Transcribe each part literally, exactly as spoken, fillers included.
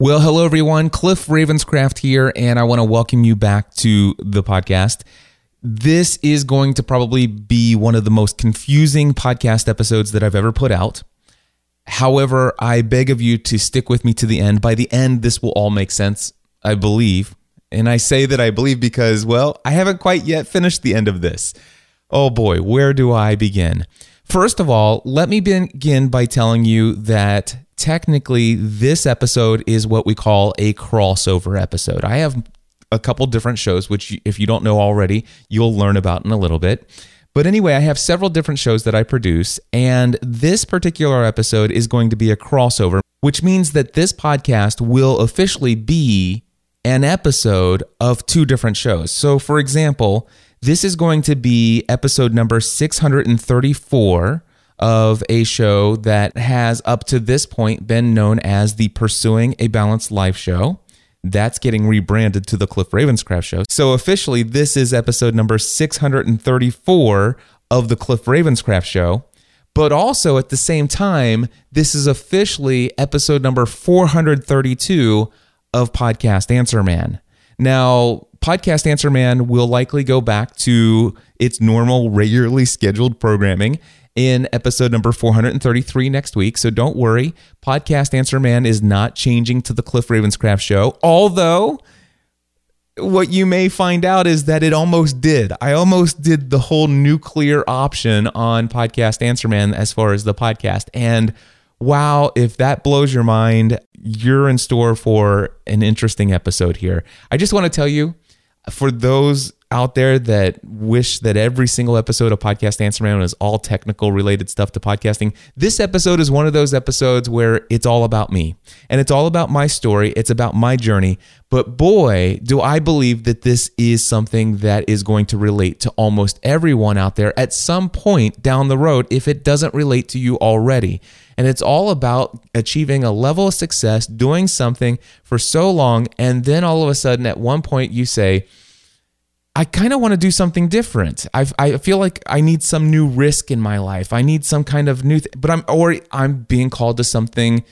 Well, hello everyone, Cliff Ravenscraft here, and I want to welcome you back to the podcast. This is going to probably be one of the most confusing podcast episodes that I've ever put out. However, I beg of you to stick with me to the end. By the end, this will all make sense, I believe. And I say that I believe because, well, I haven't quite yet finished the end of this. Oh boy, where do I begin? First of all, let me begin by telling you that technically, this episode is what we call a crossover episode. I have a couple different shows, which if you don't know already, you'll learn about in a little bit. But anyway, I have several different shows that I produce, and this particular episode is going to be a crossover, which means that this podcast will officially be an episode of two different shows. So for example, this is going to be episode number six hundred thirty-four of a show that has up to this point been known as the Pursuing a Balanced Life show. That's getting rebranded to the Cliff Ravenscraft show. So officially, this is episode number six hundred thirty-four of the Cliff Ravenscraft show. But also at the same time, this is officially episode number four hundred thirty-two of Podcast Answer Man. Now, Podcast Answer Man will likely go back to its normal, regularly scheduled programming in episode number four hundred thirty-three next week. So don't worry, Podcast Answer Man is not changing to the Cliff Ravenscraft show, although what you may find out is that it almost did. I almost did the whole nuclear option on Podcast Answer Man as far as the podcast. And wow, if that blows your mind, you're in store for an interesting episode here. I just want to tell you, for those out there that wish that every single episode of Podcast Answer Man is all technical related stuff to podcasting, this episode is one of those episodes where it's all about me and it's all about my story. It's about my journey. But boy, do I believe that this is something that is going to relate to almost everyone out there at some point down the road if it doesn't relate to you already. And it's all about achieving a level of success, doing something for so long, and then all of a sudden at one point you say, I kind of want to do something different. I I feel like I need some new risk in my life. I need some kind of new, th- but I'm or I'm being called to something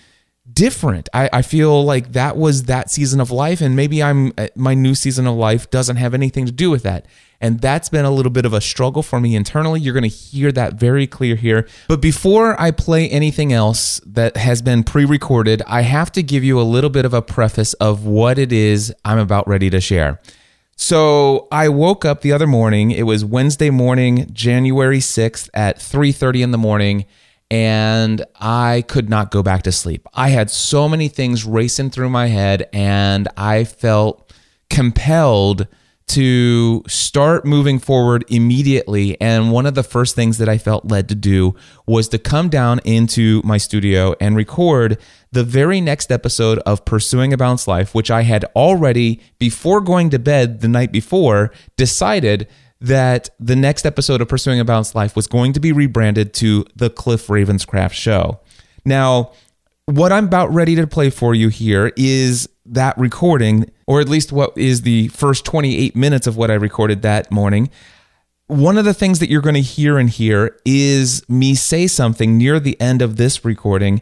different. I, I feel like that was that season of life, and maybe I'm my new season of life doesn't have anything to do with that. And that's been a little bit of a struggle for me internally. You're going to hear that very clear here. But before I play anything else that has been pre-recorded, I have to give you a little bit of a preface of what it is I'm about ready to share. So I woke up the other morning. It was Wednesday morning, January sixth at three thirty in the morning, and I could not go back to sleep. I had so many things racing through my head, and I felt compelled to start moving forward immediately. And one of the first things that I felt led to do was to come down into my studio and record the very next episode of Pursuing a Balanced Life, which I had already, before going to bed the night before, decided that the next episode of Pursuing a Balanced Life was going to be rebranded to the Cliff Ravenscraft show. Now, what I'm about ready to play for you here is that recording, or at least what is the first twenty-eight minutes of what I recorded that morning. One of the things that you're going to hear in here is me say something near the end of this recording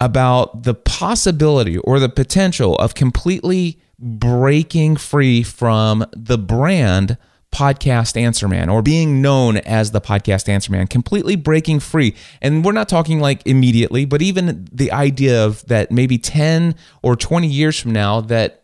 about the possibility or the potential of completely breaking free from the brand Podcast Answer Man, or being known as the Podcast Answer Man, completely breaking free. And we're not talking like immediately, but even the idea of that maybe ten or twenty years from now that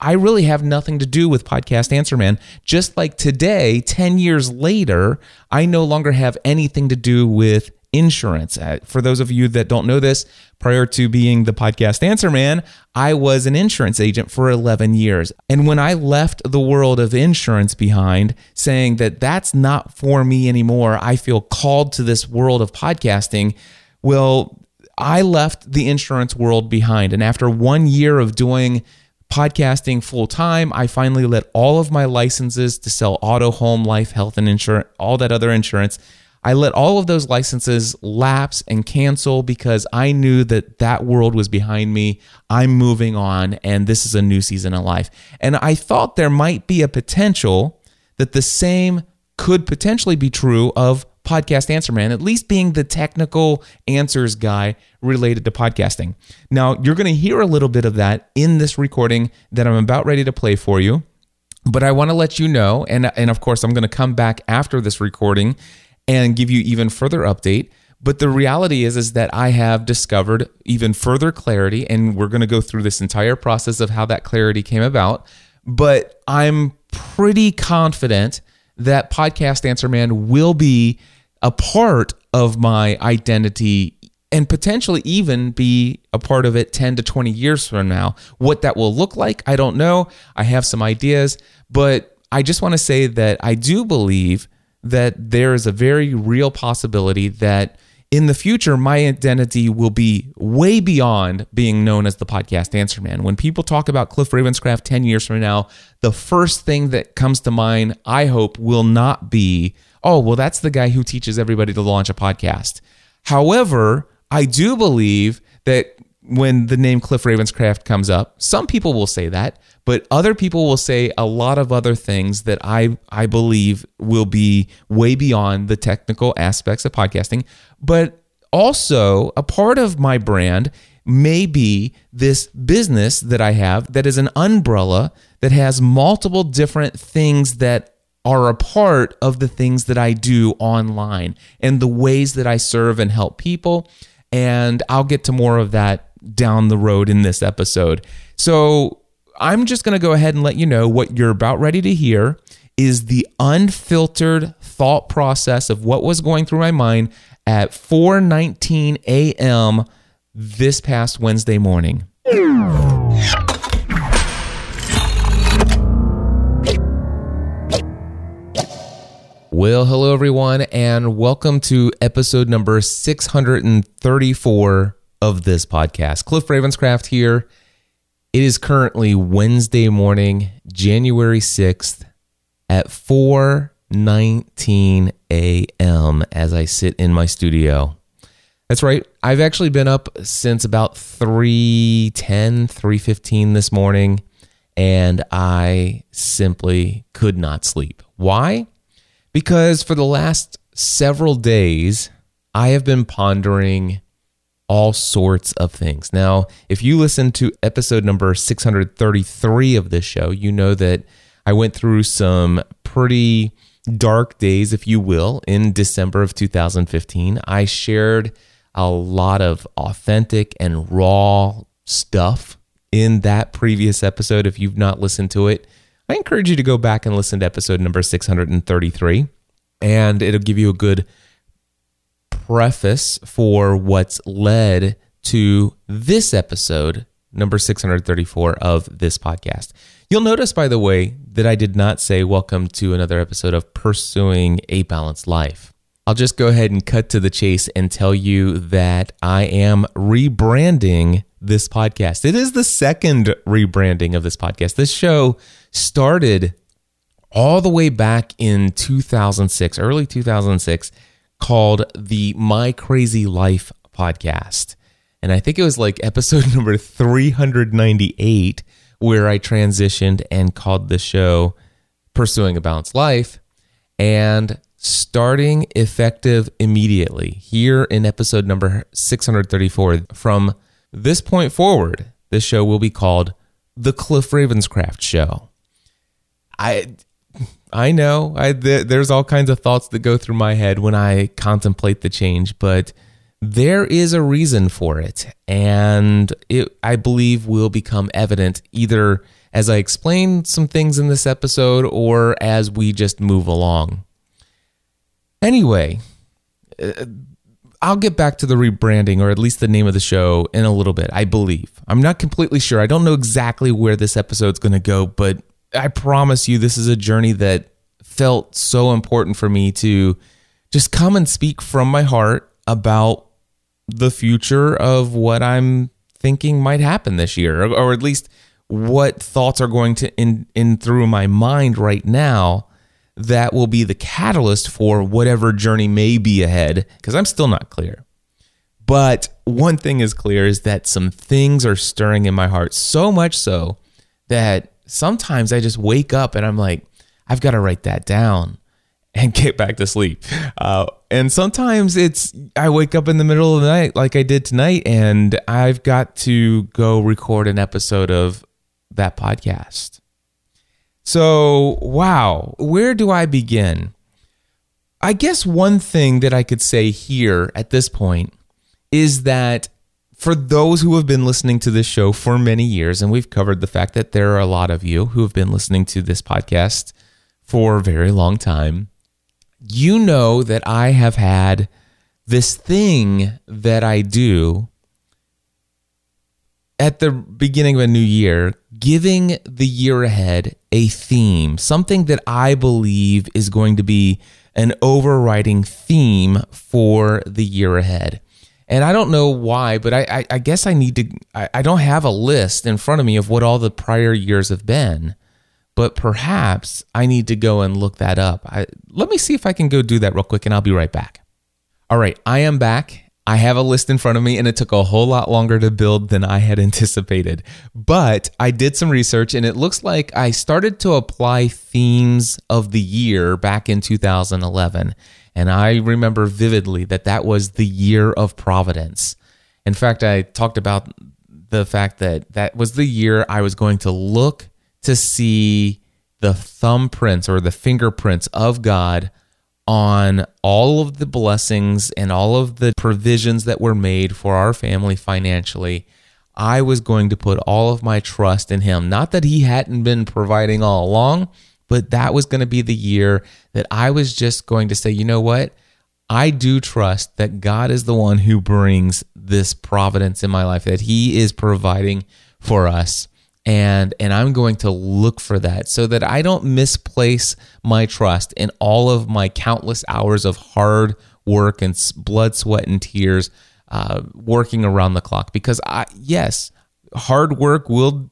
I really have nothing to do with Podcast Answer Man. Just like today, ten years later, I no longer have anything to do with insurance. For those of you that don't know this, prior to being the Podcast Answer Man, I was an insurance agent for eleven years. And when I left the world of insurance behind, saying that that's not for me anymore, I feel called to this world of podcasting, well, I left the insurance world behind. And after one year of doing podcasting full time, I finally let all of my licenses to sell auto, home, life, health, and insurance, all that other insurance, I let all of those licenses lapse and cancel because I knew that that world was behind me. I'm moving on, and this is a new season of life. And I thought there might be a potential that the same could potentially be true of Podcast Answer Man, at least being the technical answers guy related to podcasting. Now, you're going to hear a little bit of that in this recording that I'm about ready to play for you, but I want to let you know, and, and of course, I'm going to come back after this recording and give you even further update. But the reality is, is that I have discovered even further clarity, and we're going to go through this entire process of how that clarity came about. But I'm pretty confident that Podcast Answer Man will be a part of my identity and potentially even be a part of it ten to twenty years from now. What that will look like, I don't know. I have some ideas, but I just want to say that I do believe that there is a very real possibility that in the future, my identity will be way beyond being known as the Podcast Answer Man. When people talk about Cliff Ravenscraft ten years from now, the first thing that comes to mind, I hope, will not be, oh, well, that's the guy who teaches everybody to launch a podcast. However, I do believe that when the name Cliff Ravenscraft comes up, some people will say that, but other people will say a lot of other things that I I believe will be way beyond the technical aspects of podcasting. But also, a part of my brand may be this business that I have that is an umbrella that has multiple different things that are a part of the things that I do online and the ways that I serve and help people. And I'll get to more of that down the road in this episode. So I'm just going to go ahead and let you know what you're about ready to hear is the unfiltered thought process of what was going through my mind at four nineteen a.m. this past Wednesday morning. Well, hello, everyone, and welcome to episode number six hundred thirty-four of this podcast. Cliff Ravenscraft here. It is currently Wednesday morning, January sixth at four nineteen a.m. as I sit in my studio. That's right. I've actually been up since about three ten, three fifteen this morning, and I simply could not sleep. Why? Because for the last several days, I have been pondering all sorts of things. Now, if you listen to episode number six hundred thirty-three of this show, you know that I went through some pretty dark days, if you will, in December of two thousand fifteen. I shared a lot of authentic and raw stuff in that previous episode. If you've not listened to it, I encourage you to go back and listen to episode number six hundred thirty-three, and it'll give you a good preface for what's led to this episode, number six hundred thirty-four of this podcast. You'll notice, by the way, that I did not say welcome to another episode of Pursuing a Balanced Life. I'll just go ahead and cut to the chase and tell you that I am rebranding this podcast. It is the second rebranding of this podcast. This show started all the way back in two thousand six, early two thousand six, called the My Crazy Life podcast. And I think it was like episode number three hundred ninety-eight where I transitioned and called the show Pursuing a Balanced Life. And starting effective immediately here in episode number six hundred thirty-four, from this point forward, this show will be called The Cliff Ravenscraft Show. I I know I, th- there's all kinds of thoughts that go through my head when I contemplate the change, but there is a reason for it, and it, I believe, will become evident either as I explain some things in this episode or as we just move along. Anyway, uh, I'll get back to the rebranding, or at least the name of the show, in a little bit, I believe. I'm not completely sure. I don't know exactly where this episode's going to go, but I promise you this is a journey that felt so important for me to just come and speak from my heart about the future of what I'm thinking might happen this year, or, or at least what thoughts are going to in, in through my mind right now that will be the catalyst for whatever journey may be ahead, because I'm still not clear. But one thing is clear, is that some things are stirring in my heart, so much so that sometimes I just wake up and I'm like, I've got to write that down. and get back to sleep. Uh, and sometimes it's, I wake up in the middle of the night like I did tonight, and I've got to go record an episode of that podcast. So, wow, where do I begin? I guess one thing that I could say here at this point is that for those who have been listening to this show for many years, and we've covered the fact that there are a lot of you who have been listening to this podcast for a very long time, you know that I have had this thing that I do at the beginning of a new year, giving the year ahead a theme, something that I believe is going to be an overriding theme for the year ahead. And I don't know why, but I, I, I guess I need to, I, I don't have a list in front of me of what all the prior years have been, but perhaps I need to go and look that up. I, let me see if I can go do that real quick, and I'll be right back. All right, I am back. I have a list in front of me, and it took a whole lot longer to build than I had anticipated. But I did some research, and it looks like I started to apply themes of the year back in two thousand eleven. And I remember vividly that that was the year of providence. In fact, I talked about the fact that that was the year I was going to look to see the thumbprints or the fingerprints of God on all of the blessings and all of the provisions that were made for our family financially. I was going to put all of my trust in him. Not that he hadn't been providing all along, but that was going to be the year that I was just going to say, you know what? I do trust that God is the one who brings this providence in my life, that he is providing for us. And and I'm going to look for that so that I don't misplace my trust in all of my countless hours of hard work and blood, sweat, and tears uh, working around the clock. Because, I, yes, hard work will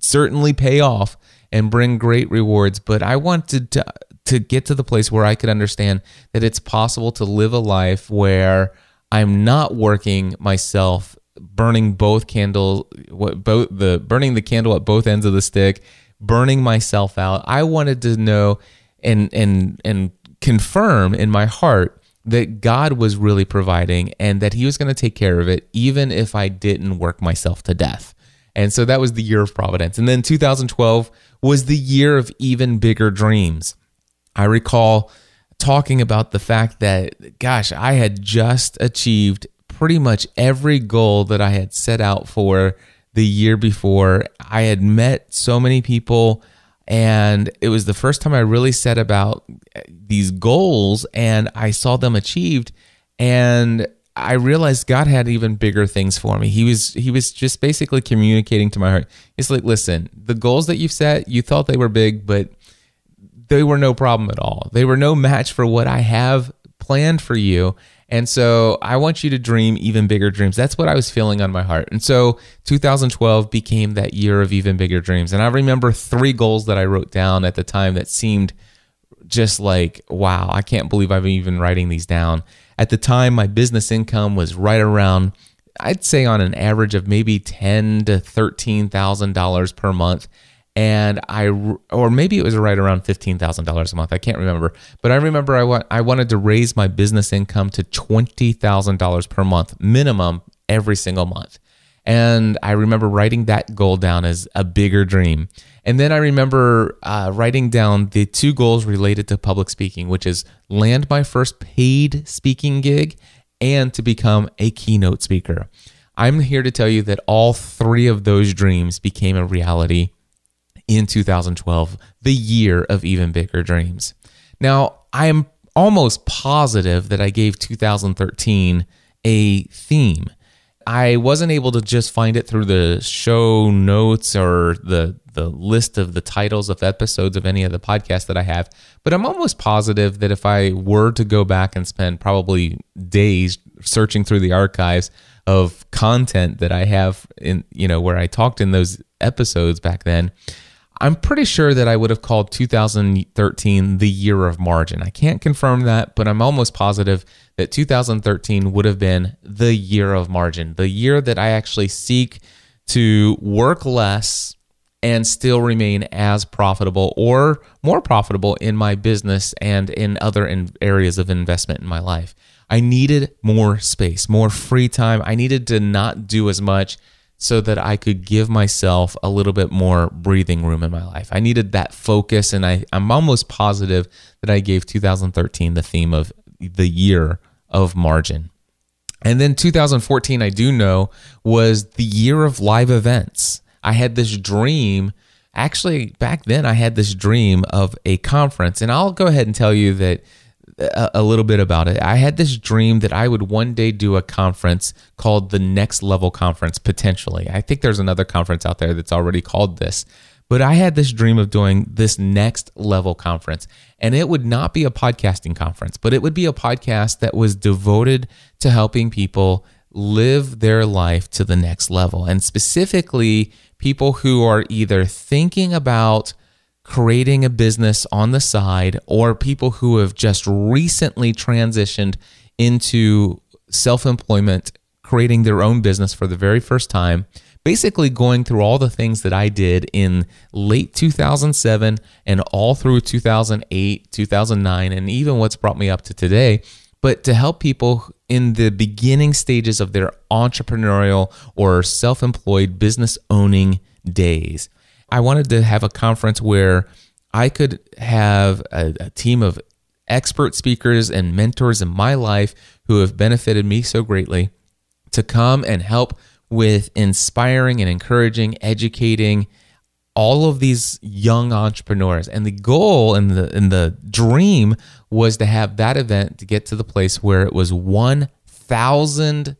certainly pay off and bring great rewards, but I wanted to, to get to the place where I could understand that it's possible to live a life where I'm not working myself burning both candles, what both the burning the candle at both ends of the stick, burning myself out. I wanted to know and and and confirm in my heart that God was really providing and that he was going to take care of it, even if I didn't work myself to death. And so that was the year of providence. And then two thousand twelve was the year of even bigger dreams. I recall talking about the fact that, gosh, I had just achieved pretty much every goal that I had set out for the year before. I had met so many people, and it was the first time I really set about these goals, and I saw them achieved, and I realized God had even bigger things for me. He was he was just basically communicating to my heart. It's like, listen, the goals that you've set, you thought they were big, but they were no problem at all. They were no match for what I have planned for you. And so I want you to dream even bigger dreams. That's what I was feeling on my heart. And so two thousand twelve became that year of even bigger dreams. And I remember three goals that I wrote down at the time that seemed just like, wow, I can't believe I'm even writing these down. At the time, my business income was right around, I'd say on an average of maybe ten thousand to thirteen thousand dollars per month. And I, or maybe it was right around fifteen thousand dollars a month. I can't remember. But I remember I, wa- I wanted to raise my business income to twenty thousand dollars per month, minimum every single month. And I remember writing that goal down as a bigger dream. And then I remember uh, writing down the two goals related to public speaking, which is land my first paid speaking gig and to become a keynote speaker. I'm here to tell you that all three of those dreams became a reality in two thousand twelve, the year of even bigger dreams. Now, I am almost positive that I gave two thousand thirteen a theme. I wasn't able to just find it through the show notes or the, the list of the titles of episodes of any of the podcasts that I have, but I'm almost positive that if I were to go back and spend probably days searching through the archives of content that I have in, you know, where I talked in those episodes back then, I'm pretty sure that I would have called two thousand thirteen the year of margin. I can't confirm that, but I'm almost positive that two thousand thirteen would have been the year of margin, the year that I actually seek to work less and still remain as profitable or more profitable in my business and in other in areas of investment in my life. I needed more space, more free time. I needed to not do as much so that I could give myself a little bit more breathing room in my life. I needed that focus, and I, I'm almost positive that I gave two thousand thirteen the theme of the year of margin. And then two thousand fourteen, I do know, was the year of live events. I had this dream, actually back then I had this dream of a conference, and I'll go ahead and tell you that a, a little bit about it. I had this dream that I would one day do a conference called the Next Level Conference, potentially. I think there's another conference out there that's already called this, but I had this dream of doing this Next Level Conference, and it would not be a podcasting conference, but it would be a podcast that was devoted to helping people live their life to the next level, and specifically people who are either thinking about creating a business on the side or people who have just recently transitioned into self-employment, creating their own business for the very first time, basically going through all the things that I did in late two thousand seven and all through two thousand eight, two thousand nine, and even what's brought me up to today, but to help people in the beginning stages of their entrepreneurial or self-employed business owning days. I wanted to have a conference where I could have a, a team of expert speakers and mentors in my life who have benefited me so greatly to come and help with inspiring and encouraging, educating all of these young entrepreneurs. And the goal and the and the dream was to have that event to get to the place where it was one thousand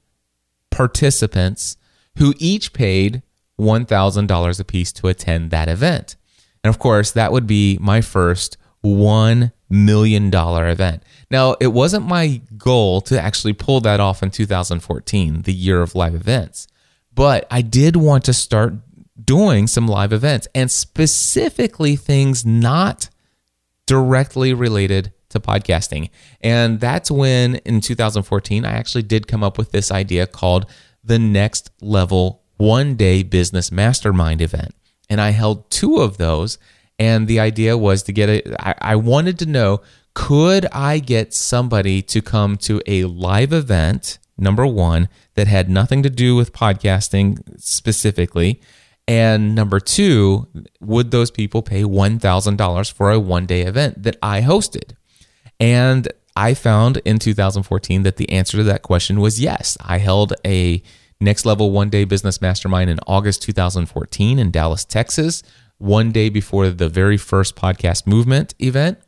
participants who each paid one thousand dollars apiece to attend that event. And of course, that would be my first one million dollars event. Now, it wasn't my goal to actually pull that off in two thousand fourteen, the year of live events, but I did want to start doing some live events, and specifically things not directly related to podcasting. And that's when in two thousand fourteen, I actually did come up with this idea called the Next Level One Day Business Mastermind event. And I held two of those. And the idea was to get a, I, I wanted to know, could I get somebody to come to a live event, number one, that had nothing to do with podcasting specifically? And number two, would those people pay one thousand dollars for a one-day event that I hosted? And I found in two thousand fourteen that the answer to that question was yes. I held a Next Level one-day business mastermind in August two thousand fourteen in Dallas, Texas, one day before the very first Podcast Movement event.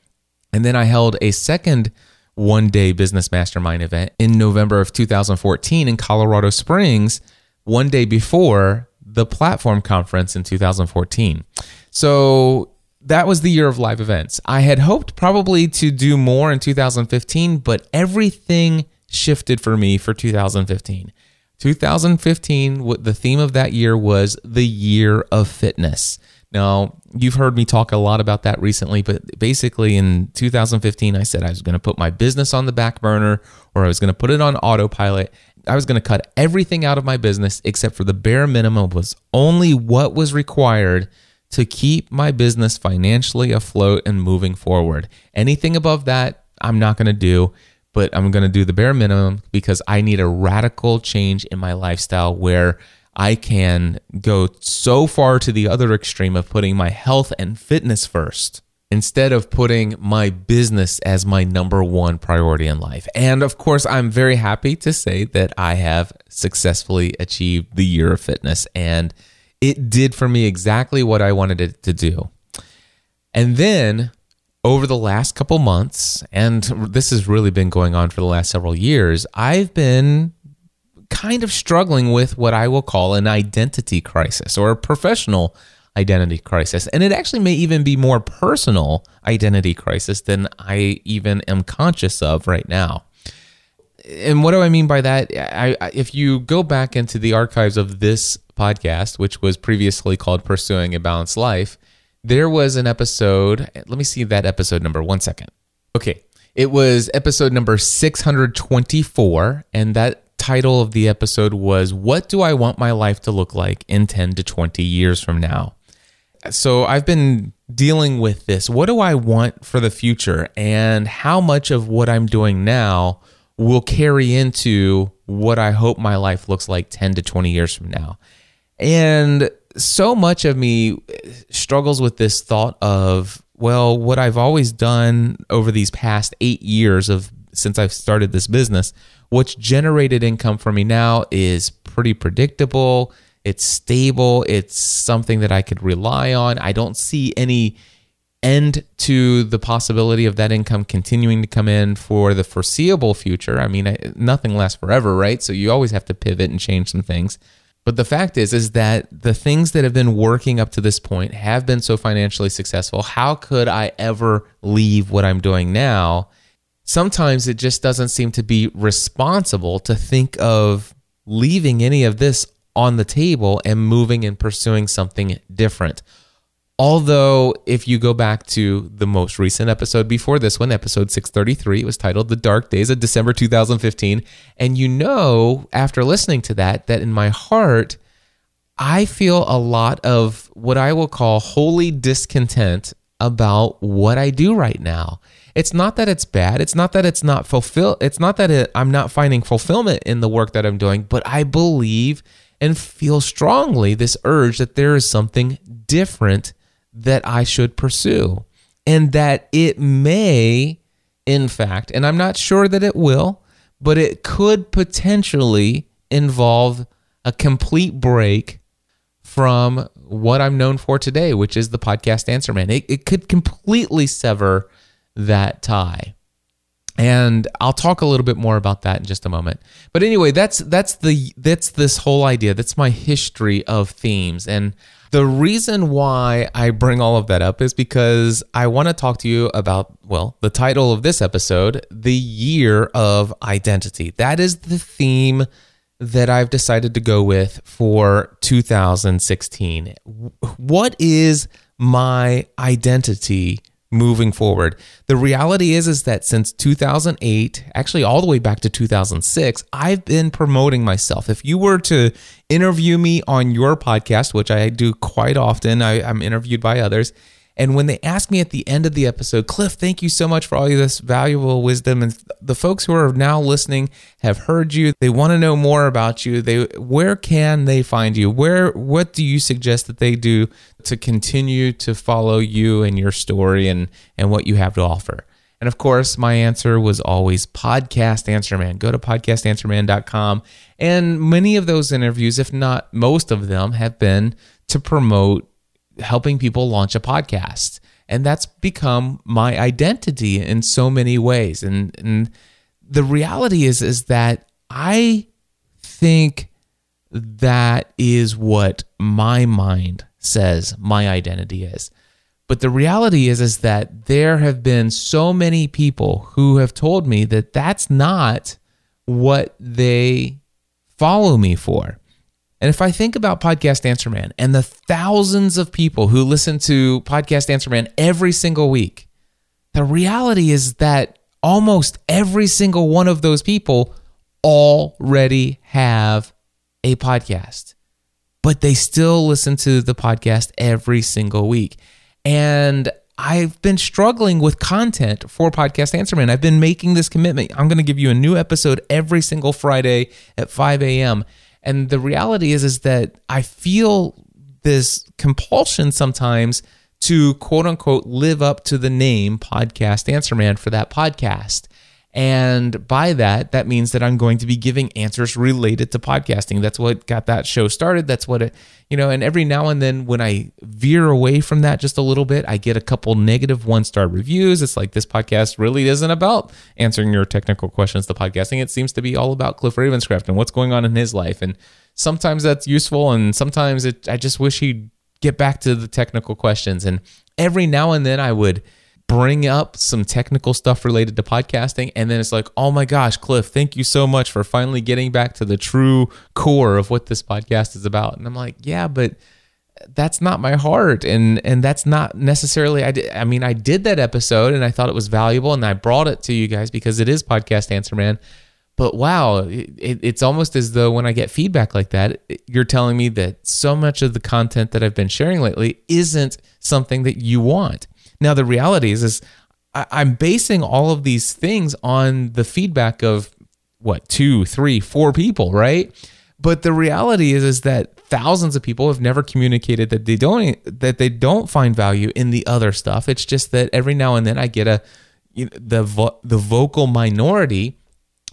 And then I held a second one-day business mastermind event in November of two thousand fourteen in Colorado Springs, one day before the Platform Conference in two thousand fourteen. So that was the year of live events. I had hoped probably to do more in two thousand fifteen, but everything shifted for me for two thousand fifteen. two thousand fifteen, the theme of that year was the year of fitness. Now, you've heard me talk a lot about that recently, but basically in two thousand fifteen, I said I was going to put my business on the back burner, or I was going to put it on autopilot. I was going to cut everything out of my business except for the bare minimum, was only what was required to keep my business financially afloat and moving forward. Anything above that, I'm not going to do, but I'm going to do the bare minimum because I need a radical change in my lifestyle where I can go so far to the other extreme of putting my health and fitness first instead of putting my business as my number one priority in life. And of course, I'm very happy to say that I have successfully achieved the year of fitness, and it did for me exactly what I wanted it to do. And then over the last couple months, and this has really been going on for the last several years, I've been kind of struggling with what I will call an identity crisis or a professional identity crisis. And it actually may even be more personal identity crisis than I even am conscious of right now. And what do I mean by that? I, I, if you go back into the archives of this podcast, which was previously called Pursuing a Balanced Life, there was an episode. Let me see that episode number. One second. Okay. It was episode number six hundred twenty-four. And that title of the episode was, What Do I Want My Life to Look Like in ten to twenty years from now? So I've been dealing with this. What do I want for the future? And how much of what I'm doing now will carry into what I hope my life looks like ten to twenty years from now? And so much of me struggles with this thought of, well, what I've always done over these past eight years of since I've started this business, what's generated income for me now is pretty predictable. It's stable. It's something that I could rely on. I don't see any end to the possibility of that income continuing to come in for the foreseeable future. I mean, nothing lasts forever, right? So you always have to pivot and change some things. But the fact is, is that the things that have been working up to this point have been so financially successful. How could I ever leave what I'm doing now? Sometimes it just doesn't seem to be responsible to think of leaving any of this on the table and moving and pursuing something different. Although, if you go back to the most recent episode before this one, episode six thirty-three, it was titled The Dark Days of December two thousand fifteen. And you know, after listening to that, that in my heart, I feel a lot of what I will call holy discontent about what I do right now. It's not that it's bad. It's not that it's not fulfill. It's not that it, I'm not finding fulfillment in the work that I'm doing, but I believe and feel strongly this urge that there is something different that I should pursue, and that it may, in fact, and I'm not sure that it will, but it could potentially involve a complete break from what I'm known for today, which is the Podcast Answer Man. It, it could completely sever that tie. And I'll talk a little bit more about that in just a moment. But anyway, that's that's the that's this whole idea. That's my history of themes. And the reason why I bring all of that up is because I want to talk to you about, well, the title of this episode, the year of identity. That is the theme that I've decided to go with for two thousand sixteen. What is my identity moving forward? The reality is, is that since two thousand eight, actually all the way back to two thousand six, I've been promoting myself. If you were to interview me on your podcast, which I do quite often, I, I'm interviewed by others. And when they ask me at the end of the episode, Cliff, thank you so much for all of this valuable wisdom. And the folks who are now listening have heard you. They want to know more about you. They, where can they find you? Where, what do you suggest that they do to continue to follow you and your story and, and what you have to offer? And of course, my answer was always Podcast Answer Man. Go to podcast answer man dot com. And many of those interviews, if not most of them, have been to promote helping people launch a podcast. And that's become my identity in so many ways. And, and the reality is, is that I think that is what my mind says my identity is. But the reality is, is that there have been so many people who have told me that that's not what they follow me for. And if I think about Podcast Answer Man and the thousands of people who listen to Podcast Answer Man every single week, the reality is that almost every single one of those people already have a podcast, but they still listen to the podcast every single week. And I've been struggling with content for Podcast Answer Man. I've been making this commitment. I'm going to give you a new episode every single Friday at five a.m., and the reality is, is that I feel this compulsion sometimes to quote unquote live up to the name Podcast Answer Man for that podcast. And by that, that means that I'm going to be giving answers related to podcasting. That's what got that show started. That's what it, you know, and every now and then when I veer away from that just a little bit, I get a couple negative one-star reviews. It's like, this podcast really isn't about answering your technical questions to podcasting. It seems to be all about Cliff Ravenscraft and what's going on in his life. And sometimes that's useful. And sometimes it, I just wish he'd get back to the technical questions. And every now and then I would bring up some technical stuff related to podcasting. And then it's like, oh my gosh, Cliff, thank you so much for finally getting back to the true core of what this podcast is about. And I'm like, yeah, but that's not my heart. And and that's not necessarily, I, did, I mean, I did that episode and I thought it was valuable and I brought it to you guys because it is Podcast Answer Man. But wow, it, it, it's almost as though when I get feedback like that, it, you're telling me that so much of the content that I've been sharing lately isn't something that you want. Now, the reality is, is I, I'm basing all of these things on the feedback of, what, two, three, four people, right? But the reality is, is that thousands of people have never communicated that they don't that they don't find value in the other stuff. It's just that every now and then I get a you know, the vo- the vocal minority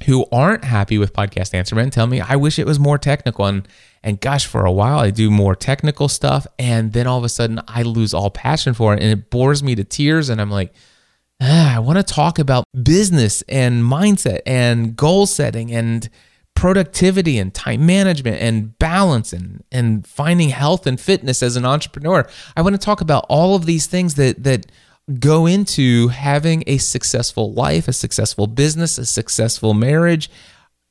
who aren't happy with Podcast Answer Man tell me, I wish it was more technical. And, and gosh, for a while, I do more technical stuff. And then all of a sudden, I lose all passion for it. And it bores me to tears. And I'm like, ah, I want to talk about business and mindset and goal setting and productivity and time management and balance and, and finding health and fitness as an entrepreneur. I want to talk about all of these things that that go into having a successful life, a successful business, a successful marriage,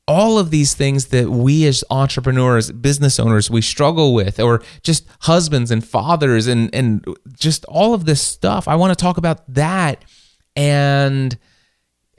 all of these things that we as entrepreneurs, business owners, we struggle with, or just husbands and fathers and, and just all of this stuff. I want to talk about that. And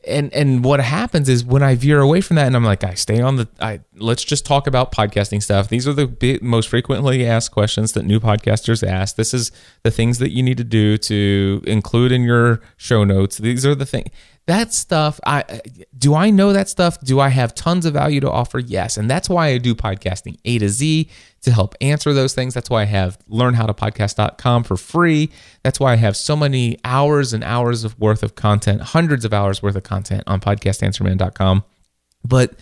And and what happens is when I veer away from that and I'm like, I stay on the, I let's just talk about podcasting stuff. These are the big, most frequently asked questions that new podcasters ask. This is the things that you need to do to include in your show notes. These are the things. That stuff, I do I know that stuff? Do I have tons of value to offer? Yes. And that's why I do Podcasting A to Z, to help answer those things. That's why I have learn how to podcast dot com for free. That's why I have so many hours and hours of worth of content, hundreds of hours worth of content on podcast answer man dot com. But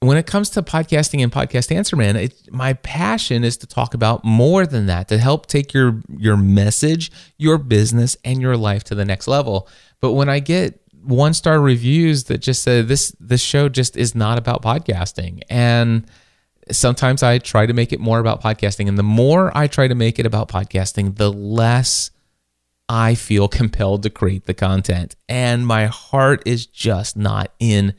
when it comes to podcasting and Podcast Answer Man, it, my passion is to talk about more than that, to help take your your message, your business, and your life to the next level. But when I get one-star reviews that just say this this show just is not about podcasting, and sometimes I try to make it more about podcasting, and the more I try to make it about podcasting, the less I feel compelled to create the content, and my heart is just not in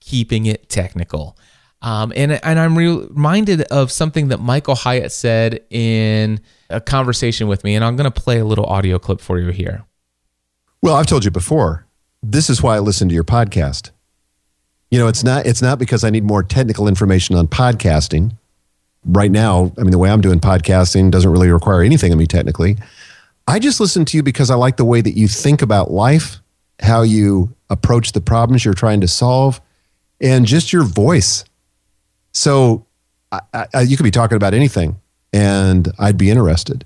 keeping it technical. Um, and and I'm re- reminded of something that Michael Hyatt said in a conversation with me, and I'm going to play a little audio clip for you here. Well, I've told you before, this is why I listen to your podcast. You know, it's not it's not because I need more technical information on podcasting. Right now, I mean, the way I'm doing podcasting doesn't really require anything of me technically. I just listen to you because I like the way that you think about life, how you approach the problems you're trying to solve, and just your voice. So I, I, you could be talking about anything, and I'd be interested.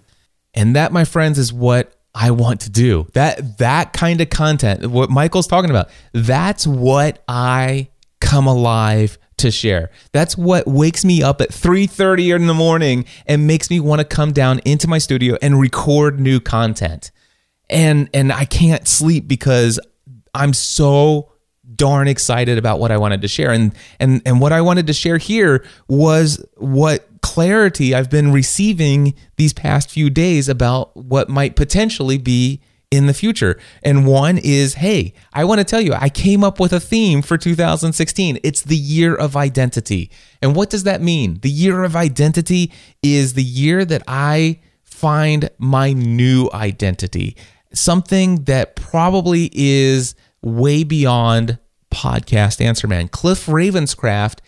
And that, my friends, is what I want to do. That that kind of content, what Michael's talking about, that's what I come alive to share. That's what wakes me up at three thirty in the morning and makes me want to come down into my studio and record new content. And and I can't sleep because I'm so darn excited about what I wanted to share. And and and what I wanted to share here was what clarity I've been receiving these past few days about what might potentially be in the future. And one is, hey, I want to tell you, I came up with a theme for two thousand sixteen. It's the year of identity. And what does that mean? The year of identity is the year that I find my new identity, something that probably is way beyond Podcast Answer Man. Cliff Ravenscraft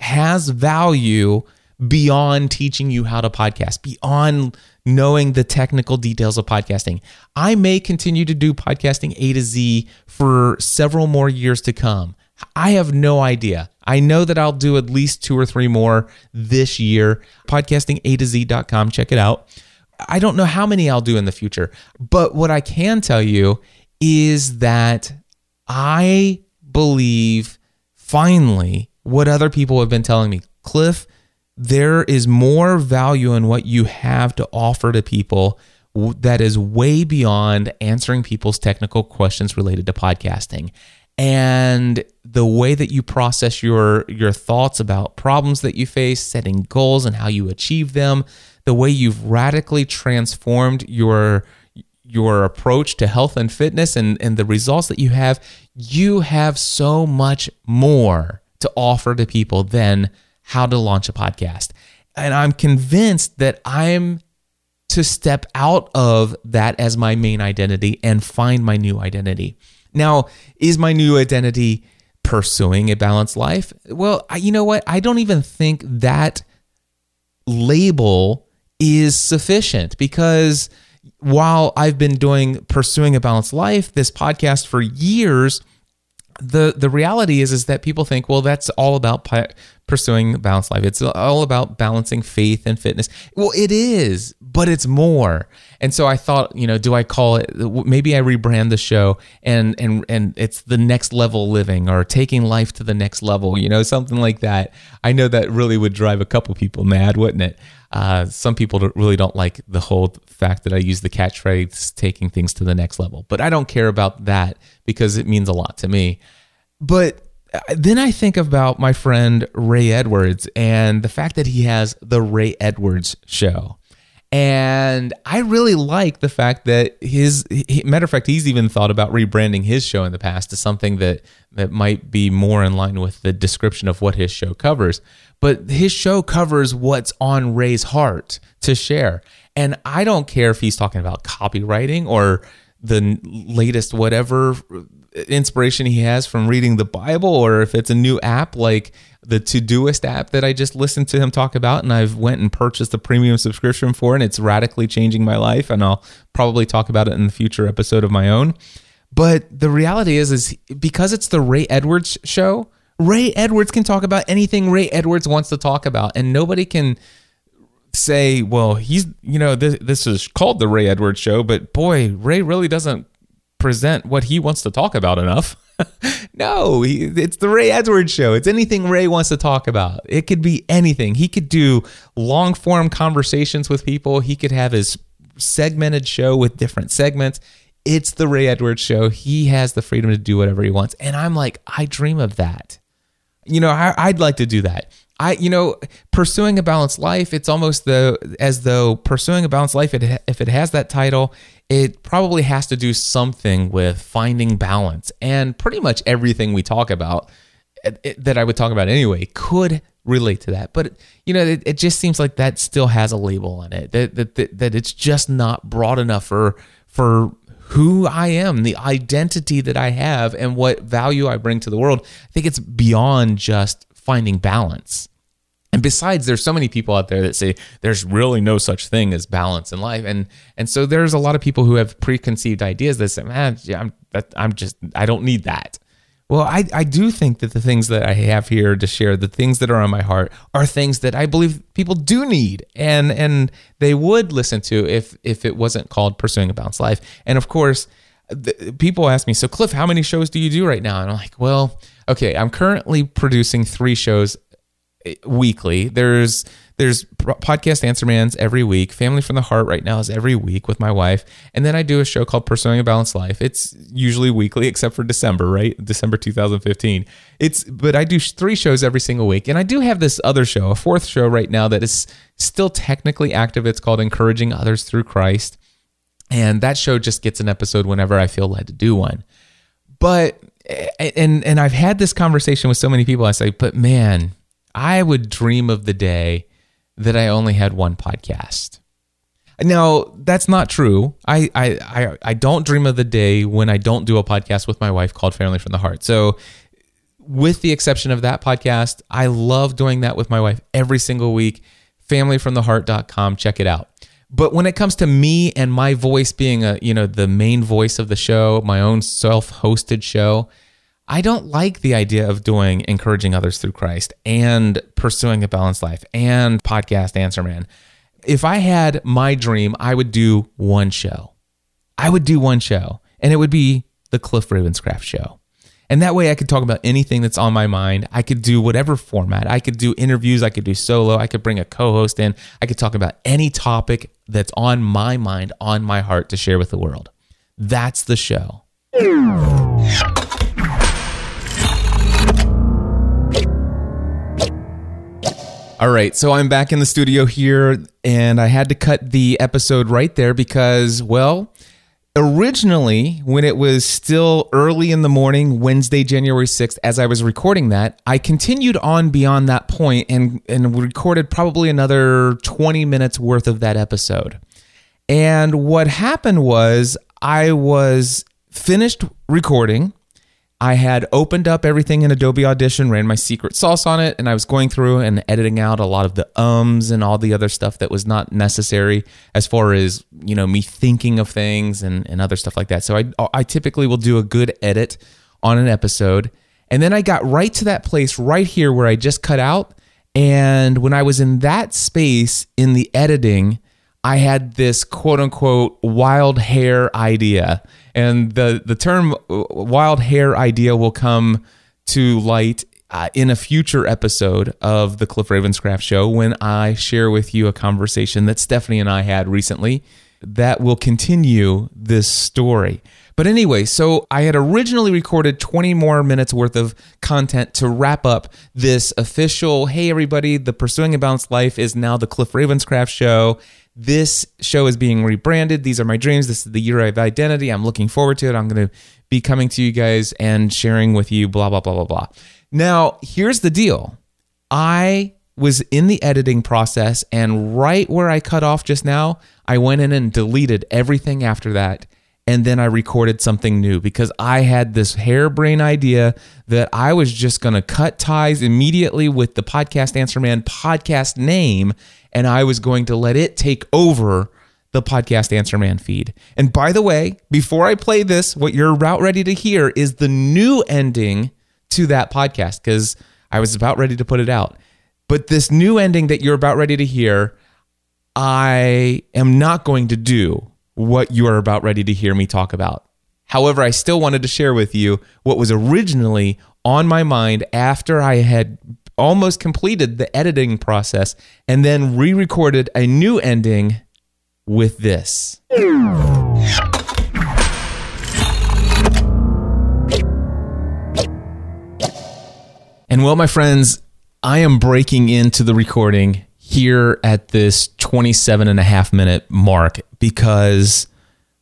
has value beyond teaching you how to podcast, beyond knowing the technical details of podcasting. I may continue to do Podcasting A to Z for several more years to come. I have no idea. I know that I'll do at least two or three more this year. podcasting a to z dot com, check it out. I don't know how many I'll do in the future, but what I can tell you is that I believe finally what other people have been telling me. Cliff, there is more value in what you have to offer to people that is way beyond answering people's technical questions related to podcasting. And the way that you process your, your thoughts about problems that you face, setting goals and how you achieve them, the way you've radically transformed your your approach to health and fitness and, and the results that you have, you have so much more to offer to people than how to launch a podcast. And I'm convinced that I'm to step out of that as my main identity and find my new identity. Now, is my new identity Pursuing a Balanced Life. Well, I, you know what? I don't even think that label is sufficient, because while I've been doing Pursuing a Balanced Life, this podcast, for years, the the reality is is that people think, well, that's all about pi- pursuing a balanced life. It's all about balancing faith and fitness. Well, it is, but it's more. And so I thought, you know, do I call it? Maybe I rebrand the show, and and and it's the Next Level Living, or Taking Life to the Next Level. You know, something like that. I know that really would drive a couple people mad, wouldn't it? Uh, some people don't, really don't like the whole fact that I use the catchphrase "taking things to the next level," but I don't care about that because it means a lot to me. But then I think about my friend Ray Edwards and the fact that he has the Ray Edwards Show, and I really like the fact that his he, matter of fact, he's even thought about rebranding his show in the past to something that that might be more in line with the description of what his show covers. But his show covers what's on Ray's heart to share. And I don't care if he's talking about copywriting or the latest whatever inspiration he has from reading the Bible, or if it's a new app like the Todoist app that I just listened to him talk about and I've went and purchased a premium subscription for, and it's radically changing my life, and I'll probably talk about it in the future episode of my own. But the reality is, is because it's the Ray Edwards Show, Ray Edwards can talk about anything Ray Edwards wants to talk about, and nobody can say, well, he's, you know, this, this is called the Ray Edwards Show, but boy, Ray really doesn't present what he wants to talk about enough. No, he, it's the Ray Edwards Show. It's anything Ray wants to talk about. It could be anything. He could do long form conversations with people. He could have his segmented show with different segments. It's the Ray Edwards Show. He has the freedom to do whatever he wants. And I'm like, I dream of that. You know, I, I'd like to do that. I, you know, Pursuing a Balanced Life, it's almost the, as though Pursuing a Balanced Life, it, if it has that title, it probably has to do something with finding balance. And pretty much everything we talk about, it, it, that I would talk about anyway, could relate to that. But, you know, it, it just seems like that still has a label on it, that that that, that it's just not broad enough for for. who I am, the identity that I have, and what value I bring to the world. I think it's beyond just finding balance. And besides, there's so many people out there that say there's really no such thing as balance in life. And and so there's a lot of people who have preconceived ideas that say, man, I'm, I'm just, I don't need that. Well, I, I do think that the things that I have here to share, the things that are on my heart, are things that I believe people do need, and and they would listen to if if it wasn't called Pursuing a Balanced Life. And of course, the, people ask me, so Cliff, how many shows do you do right now? And I'm like, well, okay, I'm currently producing three shows weekly. There's there's Podcast Answer Man's every week. Family from the Heart right now is every week with my wife. And then I do a show called Pursuing a Balanced Life. It's usually weekly, except for December, right? December two thousand fifteen. It's But I do three shows every single week. And I do have this other show, a fourth show right now that is still technically active. It's called Encouraging Others Through Christ. And that show just gets an episode whenever I feel led to do one. But, and and I've had this conversation with so many people. I say, but man, I would dream of the day that I only had one podcast. Now, that's not true. I, I I I don't dream of the day when I don't do a podcast with my wife called Family from the Heart. So with the exception of that podcast, I love doing that with my wife every single week. family from the heart dot com, check it out. But when it comes to me and my voice being a, you know, the main voice of the show, my own self-hosted show, I don't like the idea of doing Encouraging Others Through Christ and Pursuing a Balanced Life and Podcast Answer Man. If I had my dream, I would do one show. I would do one show, and it would be the Cliff Ravenscraft Show. And that way I could talk about anything that's on my mind. I could do whatever format. I could do interviews. I could do solo. I could bring a co-host in. I could talk about any topic that's on my mind, on my heart to share with the world. That's the show. All right, so I'm back in the studio here, and I had to cut the episode right there because, well, originally, when it was still early in the morning, Wednesday, January sixth, as I was recording that, I continued on beyond that point and, and recorded probably another twenty minutes worth of that episode. And what happened was I was finished recording, I had opened up everything in Adobe Audition, ran my secret sauce on it, and I was going through and editing out a lot of the ums and all the other stuff that was not necessary as far as, you know, me thinking of things and, and other stuff like that. So I, I typically will do a good edit on an episode. And then I got right to that place right here where I just cut out. And when I was in that space in the editing, I had this quote unquote wild hair idea. And the, the term wild hair idea will come to light uh, in a future episode of the Cliff Ravenscraft Show when I share with you a conversation that Stephanie and I had recently that will continue this story. But anyway, so I had originally recorded twenty more minutes worth of content to wrap up this official, hey everybody, the Pursuing a Balanced Life is now the Cliff Ravenscraft Show. This show is being rebranded. These are my dreams. This is the year of identity. I'm looking forward to it. I'm going to be coming to you guys and sharing with you, blah, blah, blah, blah, blah. Now, here's the deal. I was in the editing process, and right where I cut off just now, I went in and deleted everything after that. And then I recorded something new because I had this harebrained idea that I was just going to cut ties immediately with the Podcast Answer Man podcast name, and I was going to let it take over the Podcast Answer Man feed. And by the way, before I play this, what you're about ready to hear is the new ending to that podcast because I was about ready to put it out. But this new ending that you're about ready to hear, I am not going to do what you are about ready to hear me talk about. However, I still wanted to share with you what was originally on my mind after I had almost completed the editing process and then re-recorded a new ending with this. And well, my friends, I am breaking into the recording here at this twenty-seven and a half minute mark because,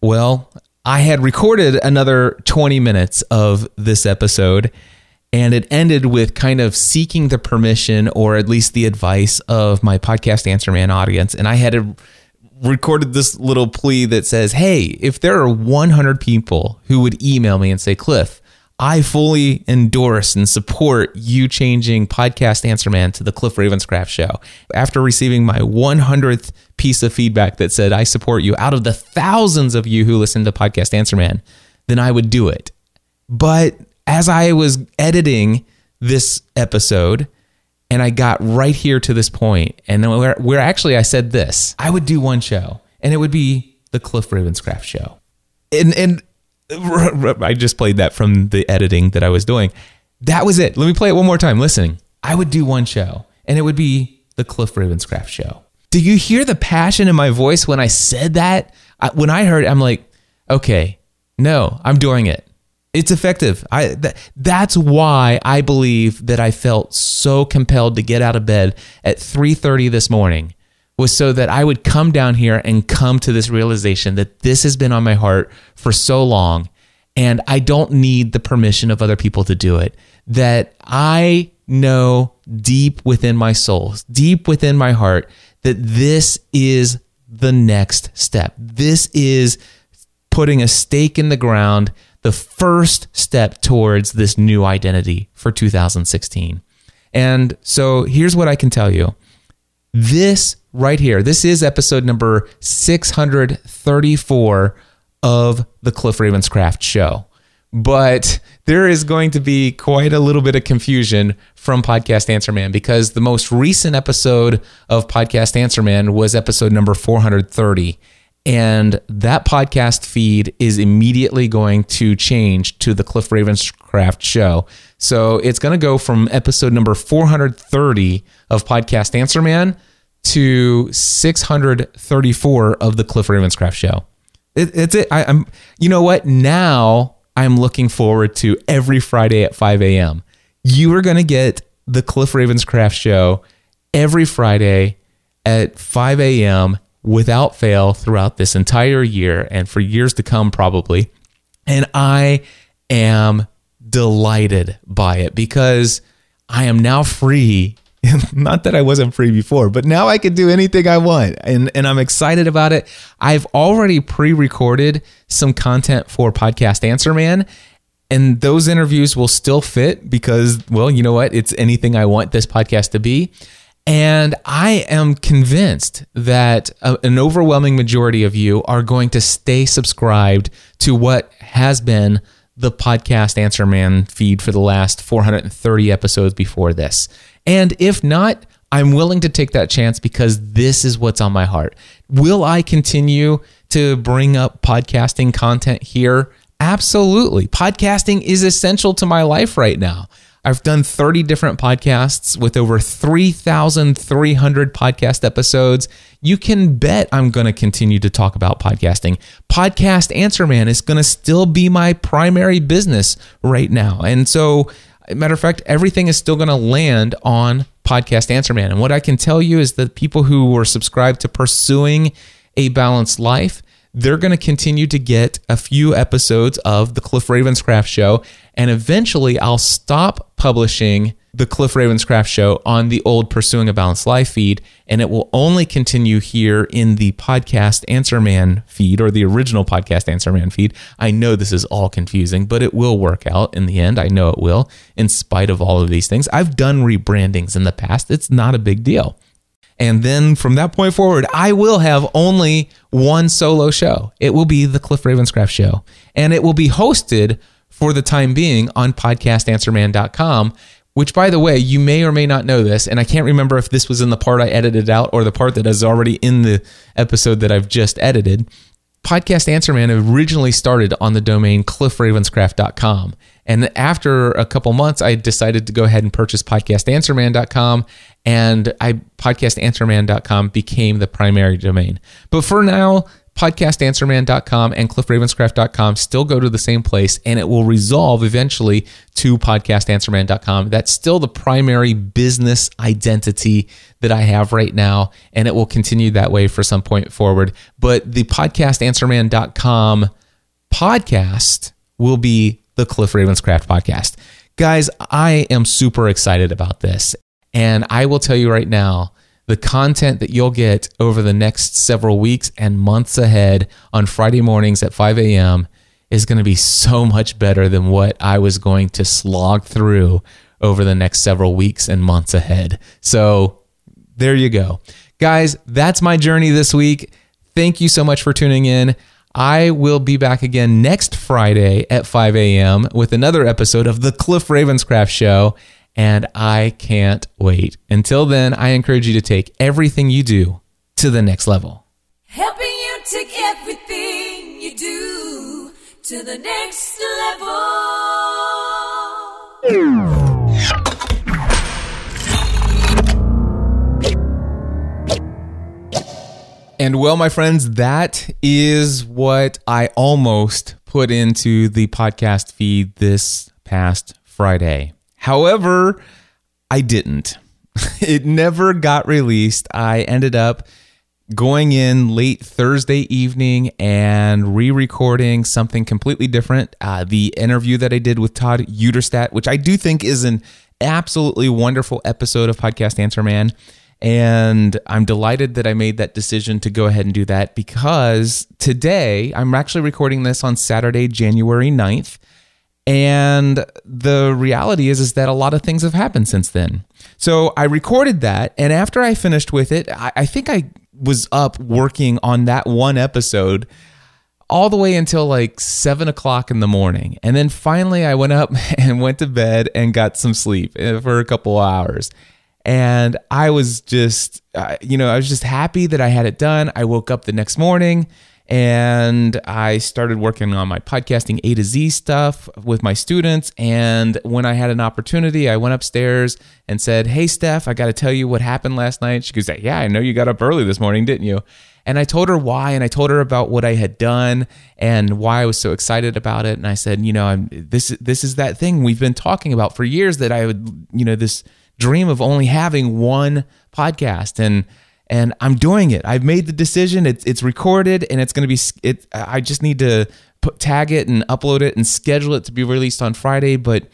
well, I had recorded another twenty minutes of this episode and it ended with kind of seeking the permission or at least the advice of my Podcast Answer Man audience. And I had a, recorded this little plea that says, hey, if there are one hundred people who would email me and say, Cliff, I fully endorse and support you changing Podcast Answer Man to the Cliff Ravenscraft Show. After receiving my one hundredth piece of feedback that said, I support you out of the thousands of you who listen to Podcast Answer Man, then I would do it. But as I was editing this episode, and I got right here to this point, and then where, where actually I said this, I would do one show, and it would be the Cliff Ravenscraft Show. And, and, I just played that from the editing that I was doing. That was it. Let me play it one more time. Listen, I would do one show, and it would be the Cliff Ravenscraft Show. Do you hear the passion in my voice when I said that? I, when I heard it, I'm like, okay, no, I'm doing it. It's effective. I th- That's why I believe that I felt so compelled to get out of bed at three thirty this morning, was so that I would come down here and come to this realization that this has been on my heart for so long, and I don't need the permission of other people to do it. That I know deep within my soul, deep within my heart, that this is the next step. This is putting a stake in the ground, the first step towards this new identity for two thousand sixteen. And so here's what I can tell you. This right here, this is episode number six hundred thirty-four of the Cliff Ravenscraft Show. But there is going to be quite a little bit of confusion from Podcast Answer Man because the most recent episode of Podcast Answer Man was episode number four hundred thirty. And that podcast feed is immediately going to change to the Cliff Ravenscraft Show. So it's going to go from episode number four hundred thirty of Podcast Answer Man to six hundred thirty-four of the Cliff Ravenscraft Show. It, it's it. I, I'm. You know what? Now I'm looking forward to every Friday at five a.m. You are going to get the Cliff Ravenscraft Show every Friday at five a.m. without fail throughout this entire year and for years to come probably. And I am delighted by it because I am now free. Not that I wasn't free before, but now I can do anything I want. And, and I'm excited about it. I've already pre-recorded some content for Podcast Answer Man. And those interviews will still fit because, well, you know what? It's anything I want this podcast to be. And I am convinced that a, an overwhelming majority of you are going to stay subscribed to what has been the Podcast Answer Man feed for the last four hundred thirty episodes before this. And if not, I'm willing to take that chance because this is what's on my heart. Will I continue to bring up podcasting content here? Absolutely. Podcasting is essential to my life right now. I've done thirty different podcasts with over three thousand three hundred podcast episodes. You can bet I'm going to continue to talk about podcasting. Podcast Answer Man is going to still be my primary business right now. And so, matter of fact, everything is still going to land on Podcast Answer Man. And what I can tell you is that people who were subscribed to Pursuing a Balanced Life, they're going to continue to get a few episodes of The Cliff Ravenscraft Show, and eventually I'll stop publishing The Cliff Ravenscraft Show on the old Pursuing a Balanced Life feed, and it will only continue here in the Podcast Answer Man feed, or the original Podcast Answer Man feed. I know this is all confusing, but it will work out in the end. I know it will, in spite of all of these things. I've done rebrandings in the past. It's not a big deal. And then from that point forward, I will have only one solo show. It will be the Cliff Ravenscraft Show. And it will be hosted for the time being on podcast answer man dot com, which, by the way, you may or may not know this. And I can't remember if this was in the part I edited out or the part that is already in the episode that I've just edited. Podcast Answer Man originally started on the domain cliff ravenscraft dot com. And after a couple months, I decided to go ahead and purchase podcast answer man dot com, and I podcast answer man dot com became the primary domain. But for now, podcast answer man dot com and cliff ravenscraft dot com still go to the same place, and it will resolve eventually to podcast answer man dot com. That's still the primary business identity that I have right now, and it will continue that way for some point forward. But the podcast answer man dot com podcast will be the Cliff Ravenscraft Podcast. Guys, I am super excited about this, and I will tell you right now, the content that you'll get over the next several weeks and months ahead on Friday mornings at five a.m. is going to be so much better than what I was going to slog through over the next several weeks and months ahead. So there you go. Guys, that's my journey this week. Thank you so much for tuning in. I will be back again next Friday at five a.m. with another episode of The Cliff Ravenscraft Show. And I can't wait. Until then, I encourage you to take everything you do to the next level. Helping you take everything you do to the next level. And well, my friends, that is what I almost put into the podcast feed this past Friday. However, I didn't. It never got released. I ended up going in late Thursday evening and re-recording something completely different. Uh, the interview that I did with Todd Utterstadt, which I do think is an absolutely wonderful episode of Podcast Answer Man. And I'm delighted that I made that decision to go ahead and do that, because today, I'm actually recording this on Saturday, January ninth. And the reality is, is that a lot of things have happened since then. So I recorded that, and after I finished with it, I, I think I was up working on that one episode all the way until like seven o'clock in the morning. And then finally I went up and went to bed and got some sleep for a couple of hours. And I was just, uh, you know, I was just happy that I had it done. I woke up the next morning, and I started working on my podcasting A to Z stuff with my students. And when I had an opportunity, I went upstairs and said, "Hey, Steph, I got to tell you what happened last night." She goes, "Yeah, I know you got up early this morning, didn't you?" And I told her why, and I told her about what I had done and why I was so excited about it. And I said, you know, I'm, this, this is that thing we've been talking about for years that I would, you know, this dream of only having one podcast. And And I'm doing it. I've made the decision. It's it's recorded, and it's going to be. It. I just need to put, tag it and upload it and schedule it to be released on Friday. But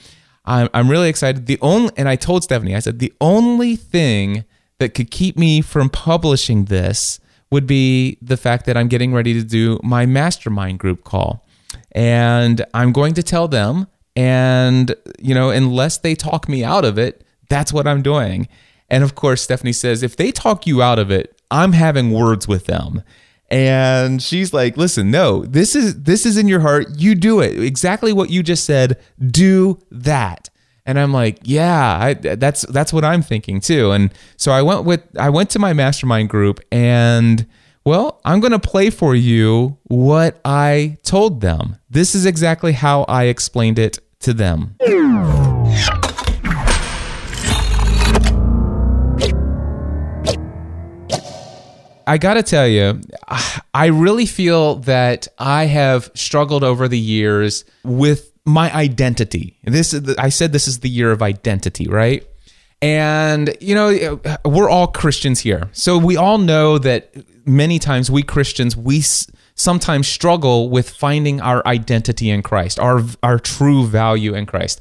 I'm I'm really excited. The only and I told Stephanie, I said the only thing that could keep me from publishing this would be the fact that I'm getting ready to do my mastermind group call, and I'm going to tell them And, you know, unless they talk me out of it, that's what I'm doing. And of course, Stephanie says, if they talk you out of it, I'm having words with them. And she's like, listen, no, this is this is in your heart. You do it. Exactly what you just said. Do that. And I'm like, yeah, I, that's that's what I'm thinking too. And so I went with I went to my mastermind group, and well, I'm going to play for you what I told them. This is exactly how I explained it to them. I got to tell you, I really feel that I have struggled over the years with my identity. This is the, I said this is the year of identity, right? And, you know, we're all Christians here. So we all know that many times we Christians, we sometimes struggle with finding our identity in Christ, our our true value in Christ.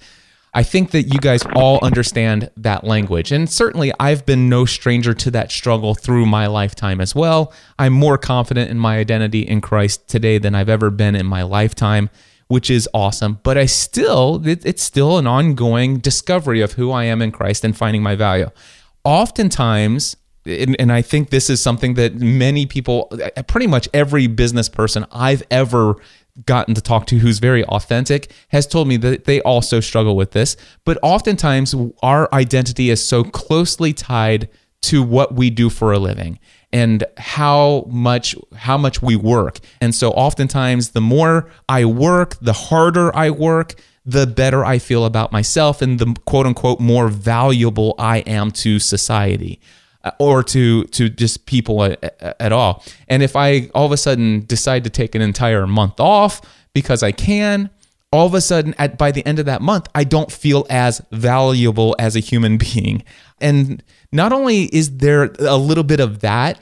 I think that you guys all understand that language. And certainly I've been no stranger to that struggle through my lifetime as well. I'm more confident in my identity in Christ today than I've ever been in my lifetime, which is awesome. But I still, it's still an ongoing discovery of who I am in Christ and finding my value. Oftentimes, and I think this is something that many people, pretty much every business person I've ever gotten to talk to who's very authentic has told me that they also struggle with this. But oftentimes our identity is so closely tied to what we do for a living and how much how much we work. And so oftentimes the more I work, the harder I work, the better I feel about myself and the quote unquote more valuable I am to society or to to just people at all. And if I all of a sudden decide to take an entire month off because I can, all of a sudden at by the end of that month, I don't feel as valuable as a human being. And not only is there a little bit of that,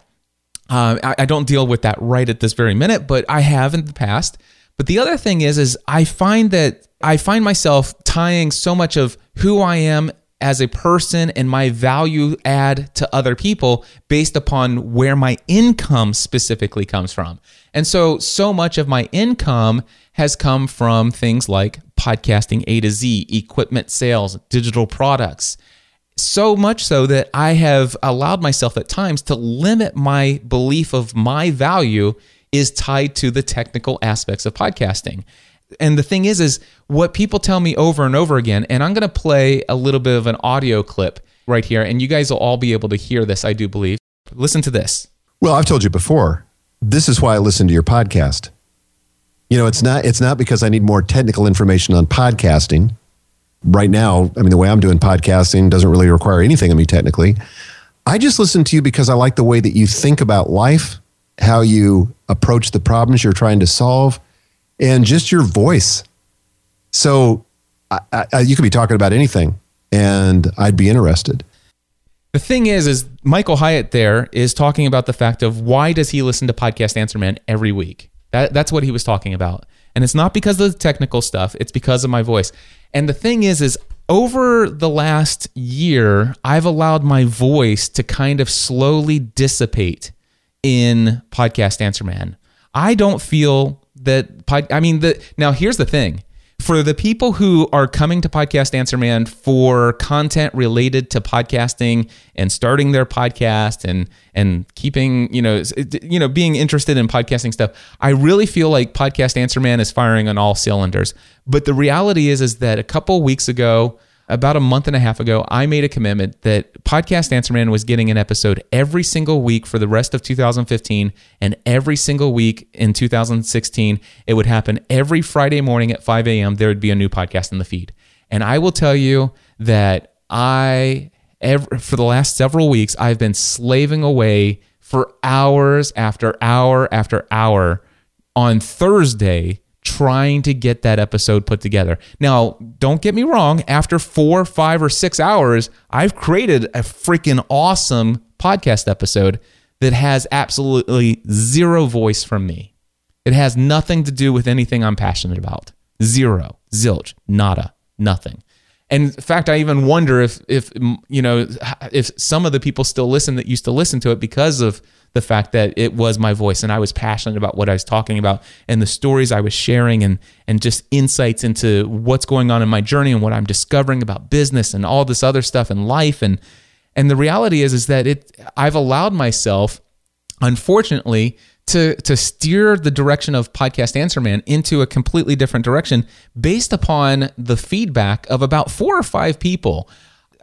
um, I, I don't deal with that right at this very minute, but I have in the past. But the other thing is, is I find that I find myself tying so much of who I am as a person and my value add to other people based upon where my income specifically comes from. And so, so much of my income has come from things like podcasting A to Z, equipment sales, digital products. So much so that I have allowed myself at times to limit my belief of my value is tied to the technical aspects of podcasting. And the thing is, is what people tell me over and over again, and I'm going to play a little bit of an audio clip right here, and you guys will all be able to hear this, I do believe. Listen to this. Well, I've told you before, this is why I listen to your podcast. You know, it's not it's not because I need more technical information on podcasting. Right now, I mean, the way I'm doing podcasting doesn't really require anything of me technically. I just listen to you because I like the way that you think about life, how you approach the problems you're trying to solve, and just your voice. So I, I, you could be talking about anything and I'd be interested. The thing is, is Michael Hyatt there is talking about the fact of why does he listen to Podcast Answer Man every week? That, that's what he was talking about. And it's not because of the technical stuff. It's because of my voice. And the thing is, is over the last year, I've allowed my voice to kind of slowly dissipate in Podcast Answer Man. I don't feel that, pod, I mean, the, now here's the thing. For the people who are coming to Podcast Answer Man for content related to podcasting and starting their podcast and and keeping, you know, you know, being interested in podcasting stuff, I really feel like Podcast Answer Man is firing on all cylinders. But the reality is, is that a couple weeks ago, about a month and a half ago, I made a commitment that Podcast Answer Man was getting an episode every single week for the rest of two thousand fifteen and every single week in two thousand sixteen. It would happen every Friday morning at five a.m. There would be a new podcast in the feed. And I will tell you that I, every, for the last several weeks, I've been slaving away for hours after hour after hour on Thursday trying to get that episode put together. Now, don't get me wrong, after four, five, or six hours, I've created a freaking awesome podcast episode that has absolutely zero voice from me. It has nothing to do with anything I'm passionate about. Zero, zilch, nada, nothing. And in fact, I even wonder if, if you know, if some of the people still listen that used to listen to it because of the fact that it was my voice and I was passionate about what I was talking about and the stories I was sharing and and just insights into what's going on in my journey and what I'm discovering about business and all this other stuff in life. And and the reality is is that it I've allowed myself, unfortunately, to to steer the direction of Podcast Answer Man into a completely different direction based upon the feedback of about four or five people.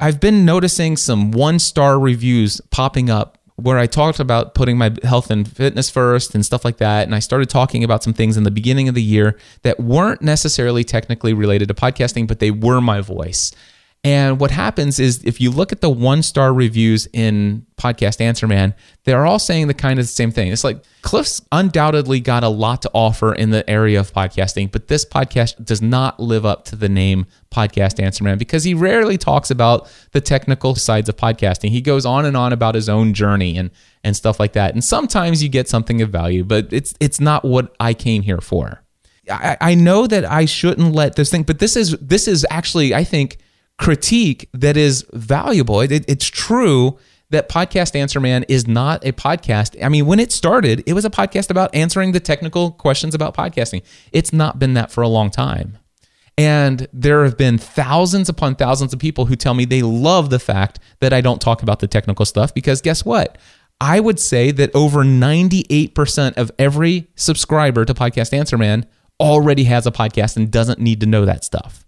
I've been noticing some one-star reviews popping up where I talked about putting my health and fitness first and stuff like that. And I started talking about some things in the beginning of the year that weren't necessarily technically related to podcasting, but they were my voice. And what happens is if you look at the one-star reviews in Podcast Answer Man, they're all saying the kind of the same thing. It's like, Cliff's undoubtedly got a lot to offer in the area of podcasting, but this podcast does not live up to the name Podcast Answer Man because he rarely talks about the technical sides of podcasting. He goes on and on about his own journey and and stuff like that. And sometimes you get something of value, but it's it's not what I came here for. I, I know that I shouldn't let this thing, but this is this is actually, I think, critique that is valuable. It, it, it's true that Podcast Answer Man is not a podcast. I mean, when it started, it was a podcast about answering the technical questions about podcasting. It's not been that for a long time. And there have been thousands upon thousands of people who tell me they love the fact that I don't talk about the technical stuff because guess what? I would say that over ninety-eight percent of every subscriber to Podcast Answer Man already has a podcast and doesn't need to know that stuff.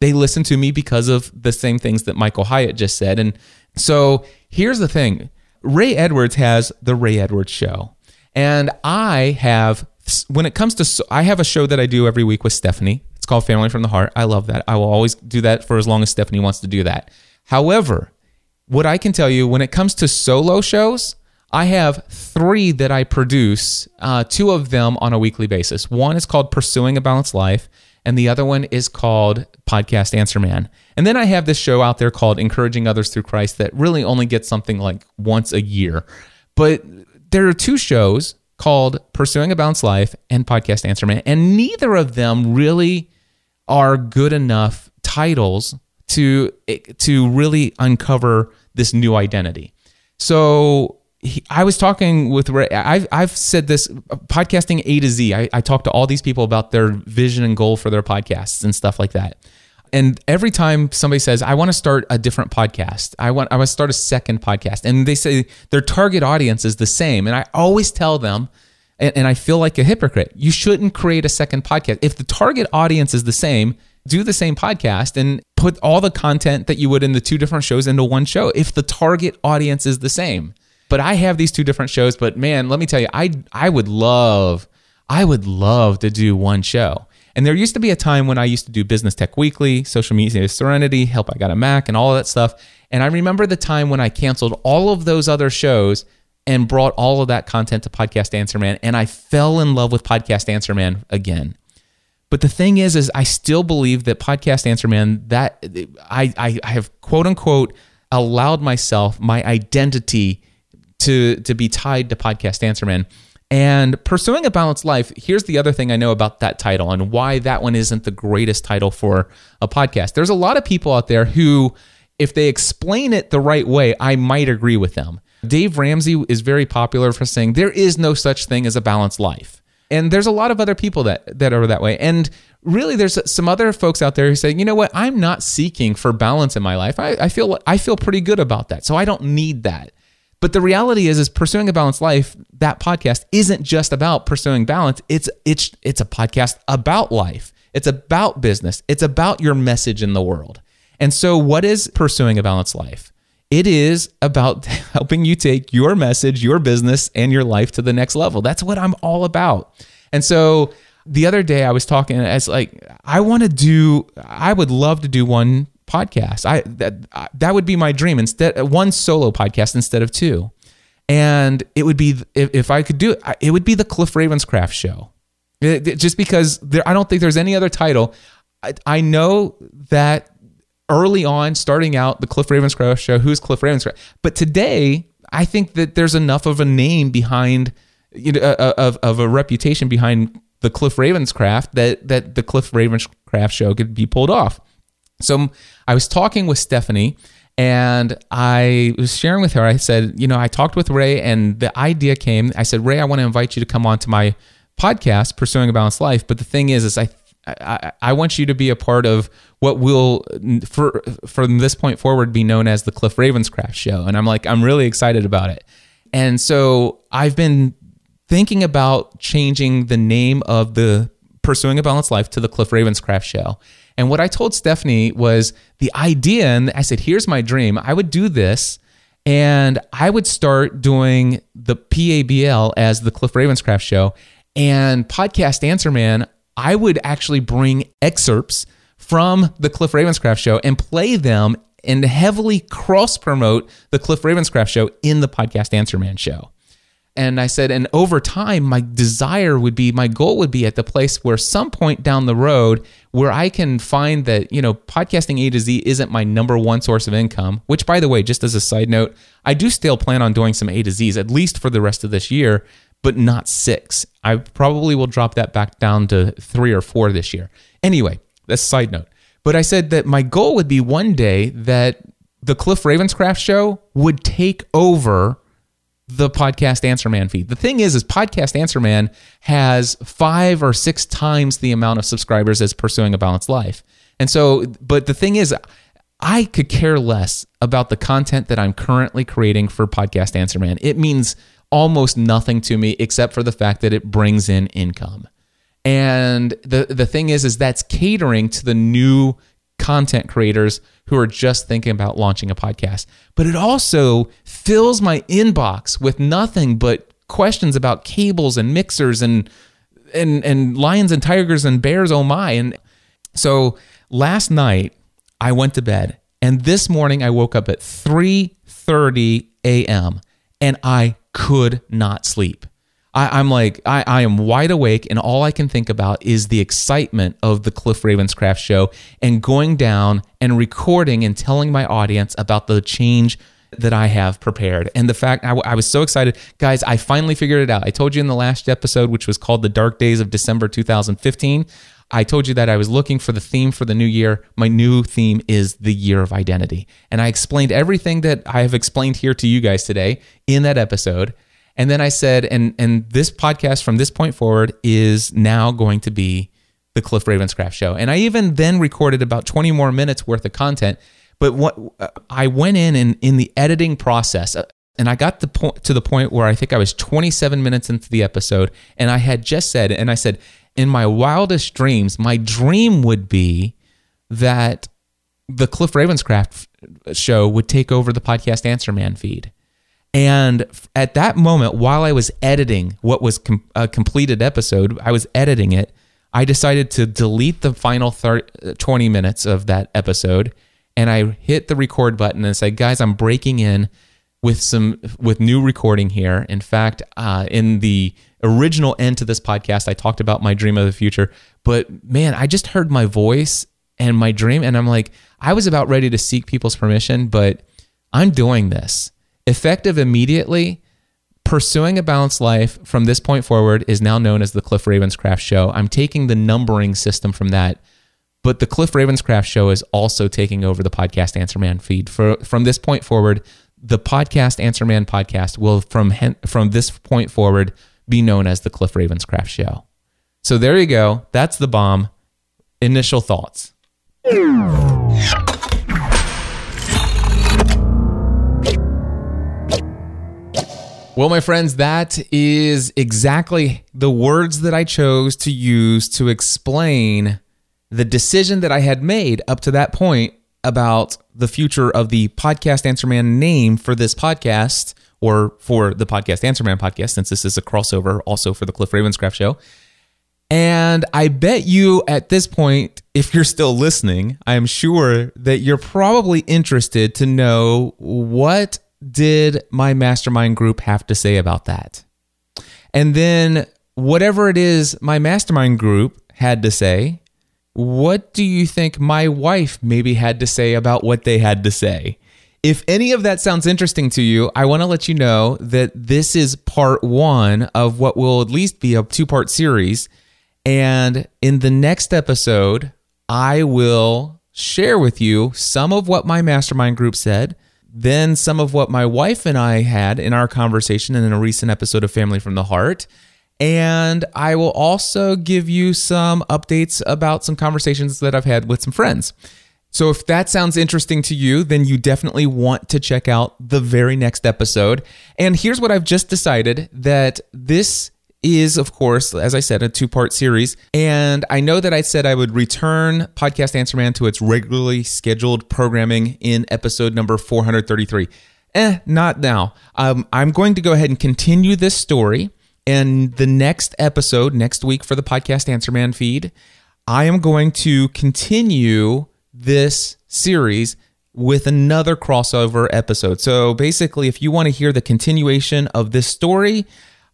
They listen to me because of the same things that Michael Hyatt just said. And so here's the thing. Ray Edwards has The Ray Edwards Show. And I have, when it comes to, I have a show that I do every week with Stephanie. It's called Family from the Heart. I love that. I will always do that for as long as Stephanie wants to do that. However, what I can tell you, when it comes to solo shows, I have three that I produce, uh, two of them on a weekly basis. One is called Pursuing a Balanced Life. And the other one is called Podcast Answer Man. And then I have this show out there called Encouraging Others Through Christ that really only gets something like once a year. But there are two shows called Pursuing a Balanced Life and Podcast Answer Man, and neither of them really are good enough titles to, to really uncover this new identity. So He, I was talking with Ray. I've, I've said this, Podcasting A to Z. I, I talk to all these people about their vision and goal for their podcasts and stuff like that. And every time somebody says, I want to start a different podcast. I want I want to start a second podcast. And they say their target audience is the same. And I always tell them, and, and I feel like a hypocrite, you shouldn't create a second podcast. If the target audience is the same, do the same podcast and put all the content that you would in the two different shows into one show. If the target audience is the same. But I have these two different shows, but man, let me tell you, I I would love, I would love to do one show. And there used to be a time when I used to do Business Tech Weekly, Social Media Serenity, Help, I Got a Mac, and all of that stuff. And I remember the time when I canceled all of those other shows and brought all of that content to Podcast Answer Man, and I fell in love with Podcast Answer Man again. But the thing is, is I still believe that Podcast Answer Man, that I, I, I have quote unquote allowed myself my identity to to be tied to Podcast Answer Man. And Pursuing a Balanced Life, here's the other thing I know about that title and why that one isn't the greatest title for a podcast. There's a lot of people out there who, if they explain it the right way, I might agree with them. Dave Ramsey is very popular for saying, there is no such thing as a balanced life. And there's a lot of other people that, that are that way. And really, there's some other folks out there who say, you know what, I'm not seeking for balance in my life. I, I feel I feel pretty good about that, so I don't need that. But the reality is, is Pursuing a Balanced Life, that podcast isn't just about pursuing balance. It's it's it's a podcast about life. It's about business. It's about your message in the world. And so what is Pursuing a Balanced Life? It is about helping you take your message, your business, and your life to the next level. That's what I'm all about. And so the other day I was talking, it's like, I want to do, I would love to do one podcast. I that that would be my dream. Instead, one solo podcast instead of two, and it would be if, if I could do it, it would be the Cliff Ravenscraft Show. It, it, just because there, I don't think there's any other title. I, I know that early on, starting out, the Cliff Ravenscraft Show. Who's Cliff Ravenscraft? But today, I think that there's enough of a name behind, you know, of of a reputation behind the Cliff Ravenscraft that that the Cliff Ravenscraft Show could be pulled off. So I was talking with Stephanie and I was sharing with her, I said, you know, I talked with Ray and the idea came, I said, Ray, I want to invite you to come on to my podcast, Pursuing a Balanced Life. But the thing is, is I I, I want you to be a part of what will, for, from this point forward, be known as the Cliff Ravenscraft Show. And I'm like, I'm really excited about it. And so I've been thinking about changing the name of the Pursuing a Balanced Life to the Cliff Ravenscraft Show. And what I told Stephanie was the idea, and I said, here's my dream. I would do this, and I would start doing the P A B L as the Cliff Ravenscraft Show. And Podcast Answer Man, I would actually bring excerpts from the Cliff Ravenscraft Show and play them and heavily cross-promote the Cliff Ravenscraft Show in the Podcast Answer Man Show. And I said, and over time, my desire would be, my goal would be at the place where some point down the road where I can find that, you know, Podcasting A to Z isn't my number one source of income, which, by the way, just as a side note, I do still plan on doing some A to Zs, at least for the rest of this year, but not six. I probably will drop that back down to three or four this year. Anyway, that's a side note. But I said that my goal would be one day that the Cliff Ravenscraft Show would take over the Podcast Answer Man feed. The thing is, is Podcast Answer Man has five or six times the amount of subscribers as Pursuing a Balanced Life. And so, but the thing is, I could care less about the content that I'm currently creating for Podcast Answer Man. It means almost nothing to me except for the fact that it brings in income. And the the thing is, is that's catering to the new content creators who are just thinking about launching a podcast. But it also fills my inbox with nothing but questions about cables and mixers and and and lions and tigers and bears, oh my. And so last night I went to bed, and this morning I woke up at three thirty a.m. and I could not sleep. I, I'm like, I, I am wide awake, and all I can think about is the excitement of the Cliff Ravenscraft Show and going down and recording and telling my audience about the change that I have prepared. And the fact, I, I was so excited. Guys, I finally figured it out. I told you in the last episode, which was called The Dark Days of December two thousand fifteen, I told you that I was looking for the theme for the new year. My new theme is the year of identity. And I explained everything that I have explained here to you guys today in that episode. And then I said, and and this podcast from this point forward is now going to be the Cliff Ravenscraft Show. And I even then recorded about twenty more minutes worth of content. But what I went in and in the editing process, and I got the po- to the point where I think I was twenty-seven minutes into the episode, and I had just said, and I said, in my wildest dreams, my dream would be that the Cliff Ravenscraft Show would take over the Podcast Answer Man feed. And at that moment, while I was editing what was com- a completed episode, I was editing it, I decided to delete the final thirty, twenty minutes of that episode, and I hit the record button and said, guys, I'm breaking in with some with new recording here. In fact, uh, in the original end to this podcast, I talked about my dream of the future, but man, I just heard my voice and my dream, and I'm like, I was about ready to seek people's permission, but I'm doing this. Effective immediately, Pursuing a Balanced Life from this point forward is now known as the Cliff Ravenscraft Show. I'm taking the numbering system from that, but the Cliff Ravenscraft Show is also taking over the Podcast Answer Man feed. For, from this point forward, the Podcast Answer Man podcast will, from from this point forward, be known as the Cliff Ravenscraft Show. So there you go. That's the bomb. Initial thoughts. Well, my friends, that is exactly the words that I chose to use to explain the decision that I had made up to that point about the future of the Podcast Answer Man name for this podcast, or for the Podcast Answer Man podcast, since this is a crossover also for the Cliff Ravenscraft Show. And I bet you at this point, if you're still listening, I'm sure that you're probably interested to know what did my mastermind group have to say about that? And then whatever it is my mastermind group had to say, what do you think my wife maybe had to say about what they had to say? If any of that sounds interesting to you, I want to let you know that this is part one of what will at least be a two-part series. And in the next episode, I will share with you some of what my mastermind group said, then some of what my wife and I had in our conversation in a recent episode of Family from the Heart. And I will also give you some updates about some conversations that I've had with some friends. So if that sounds interesting to you, then you definitely want to check out the very next episode. And here's what I've just decided, that this is, of course, as I said, a two-part series. And I know that I said I would return Podcast Answer Man to its regularly scheduled programming in episode number four hundred thirty-three. Eh, not now. Um, I'm going to go ahead and continue this story. And the next episode, next week for the Podcast Answer Man feed, I am going to continue this series with another crossover episode. So basically, if you want to hear the continuation of this story,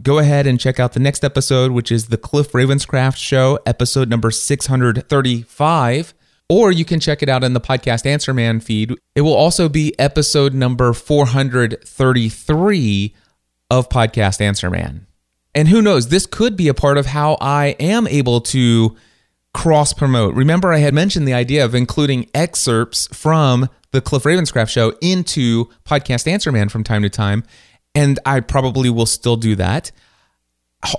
go ahead and check out the next episode, which is The Cliff Ravenscraft Show, episode number six hundred thirty-five. Or you can check it out in the Podcast Answer Man feed. It will also be episode number four hundred thirty-three of Podcast Answer Man. And who knows, this could be a part of how I am able to cross-promote. Remember, I had mentioned the idea of including excerpts from the Cliff Ravenscraft Show into Podcast Answer Man from time to time, and I probably will still do that.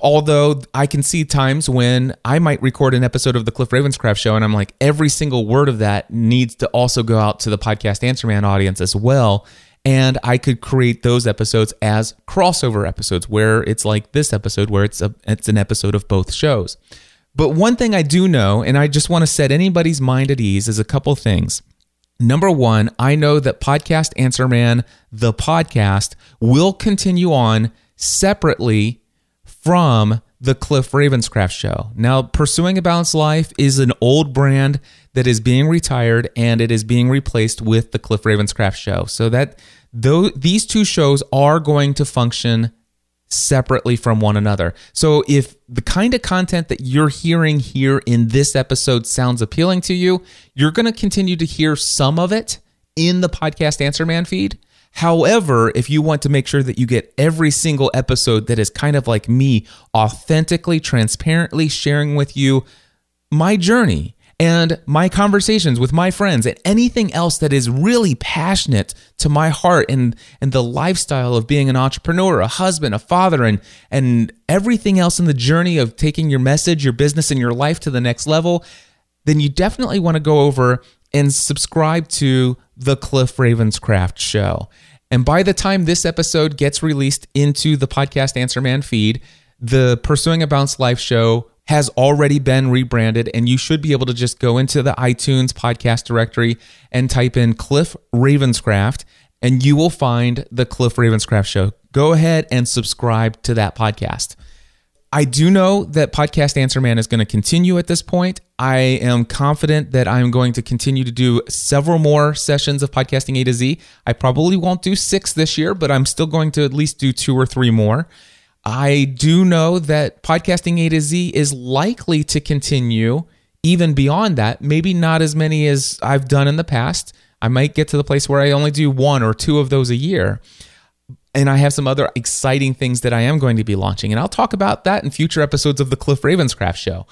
Although I can see times when I might record an episode of the Cliff Ravenscraft Show, and I'm like, every single word of that needs to also go out to the Podcast Answer Man audience as well. And I could create those episodes as crossover episodes, where it's like this episode, where it's a, it's an episode of both shows. But one thing I do know, and I just want to set anybody's mind at ease, is a couple things. Number one, I know that Podcast Answer Man, the podcast, will continue on separately from the Cliff Ravenscraft Show. Now, Pursuing a Balanced Life is an old brand that is being retired, and it is being replaced with the Cliff Ravenscraft Show. So that though these two shows are going to function separately from one another. So if the kind of content that you're hearing here in this episode sounds appealing to you, you're going to continue to hear some of it in the Podcast Answer Man feed. However, if you want to make sure that you get every single episode that is kind of like me authentically, transparently sharing with you my journey and my conversations with my friends and anything else that is really passionate to my heart and, and the lifestyle of being an entrepreneur, a husband, a father, and, and everything else in the journey of taking your message, your business, and your life to the next level, then you definitely want to go over and subscribe to the Cliff Ravenscraft Show. And by the time this episode gets released into the Podcast Answer Man feed, the Pursuing a Balanced Life Show has already been rebranded, and you should be able to just go into the iTunes podcast directory and type in Cliff Ravenscraft, and you will find the Cliff Ravenscraft Show. Go ahead and subscribe to that podcast. I do know that Podcast Answer Man is going to continue at this point. I am confident that I'm going to continue to do several more sessions of Podcasting A to Z. I probably won't do six this year, but I'm still going to at least do two or three more. I do know that Podcasting A to Z is likely to continue even beyond that, maybe not as many as I've done in the past. I might get to the place where I only do one or two of those a year. And I have some other exciting things that I am going to be launching. And I'll talk about that in future episodes of the Cliff Ravenscraft Show.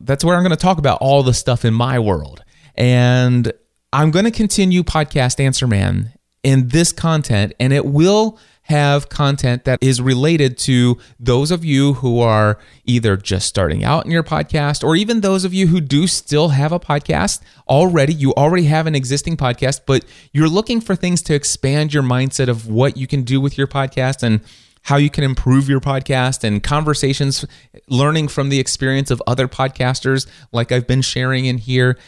That's where I'm going to talk about all the stuff in my world. And I'm going to continue Podcast Answer Man in this content. And it will have content that is related to those of you who are either just starting out in your podcast, or even those of you who do still have a podcast already. You already have an existing podcast, but you're looking for things to expand your mindset of what you can do with your podcast and how you can improve your podcast and conversations, learning from the experience of other podcasters like I've been sharing in here.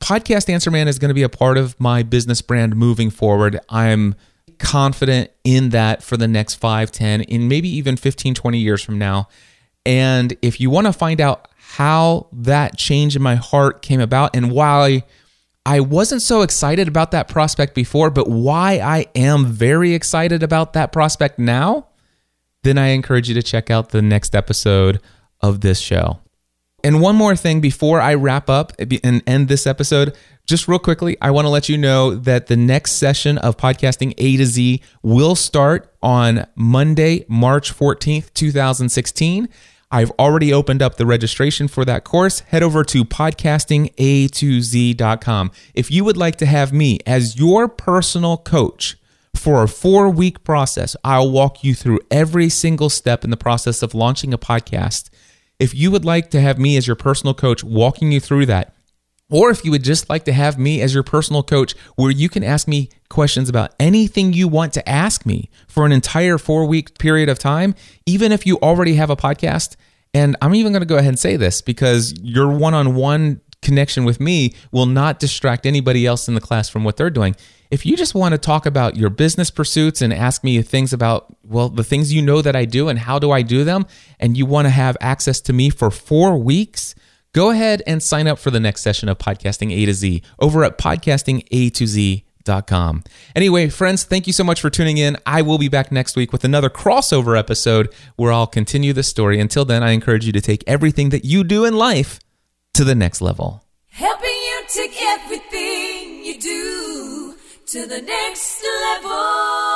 Podcast Answer Man is going to be a part of my business brand moving forward. I'm confident in that for the next five, ten, and maybe even fifteen, twenty years from now. And if you want to find out how that change in my heart came about, and why I wasn't so excited about that prospect before, but why I am very excited about that prospect now, then I encourage you to check out the next episode of this show. And one more thing before I wrap up and end this episode, just real quickly, I want to let you know that the next session of Podcasting A to Z will start on Monday, March fourteenth, two thousand sixteen. I've already opened up the registration for that course. Head over to podcasting a to z dot com. If you would like to have me as your personal coach for a four-week process, I'll walk you through every single step in the process of launching a podcast. If you would like to have me as your personal coach walking you through that, or if you would just like to have me as your personal coach where you can ask me questions about anything you want to ask me for an entire four-week period of time, even if you already have a podcast, and I'm even going to go ahead and say this because your one-on-one connection with me will not distract anybody else in the class from what they're doing. If you just want to talk about your business pursuits and ask me things about, well, the things you know that I do and how do I do them, and you want to have access to me for four weeks, go ahead and sign up for the next session of Podcasting A to Z over at podcasting a to z dot com. Anyway, friends, thank you so much for tuning in. I will be back next week with another crossover episode where I'll continue this story. Until then, I encourage you to take everything that you do in life to the next level. Helping you take everything you do to the next level.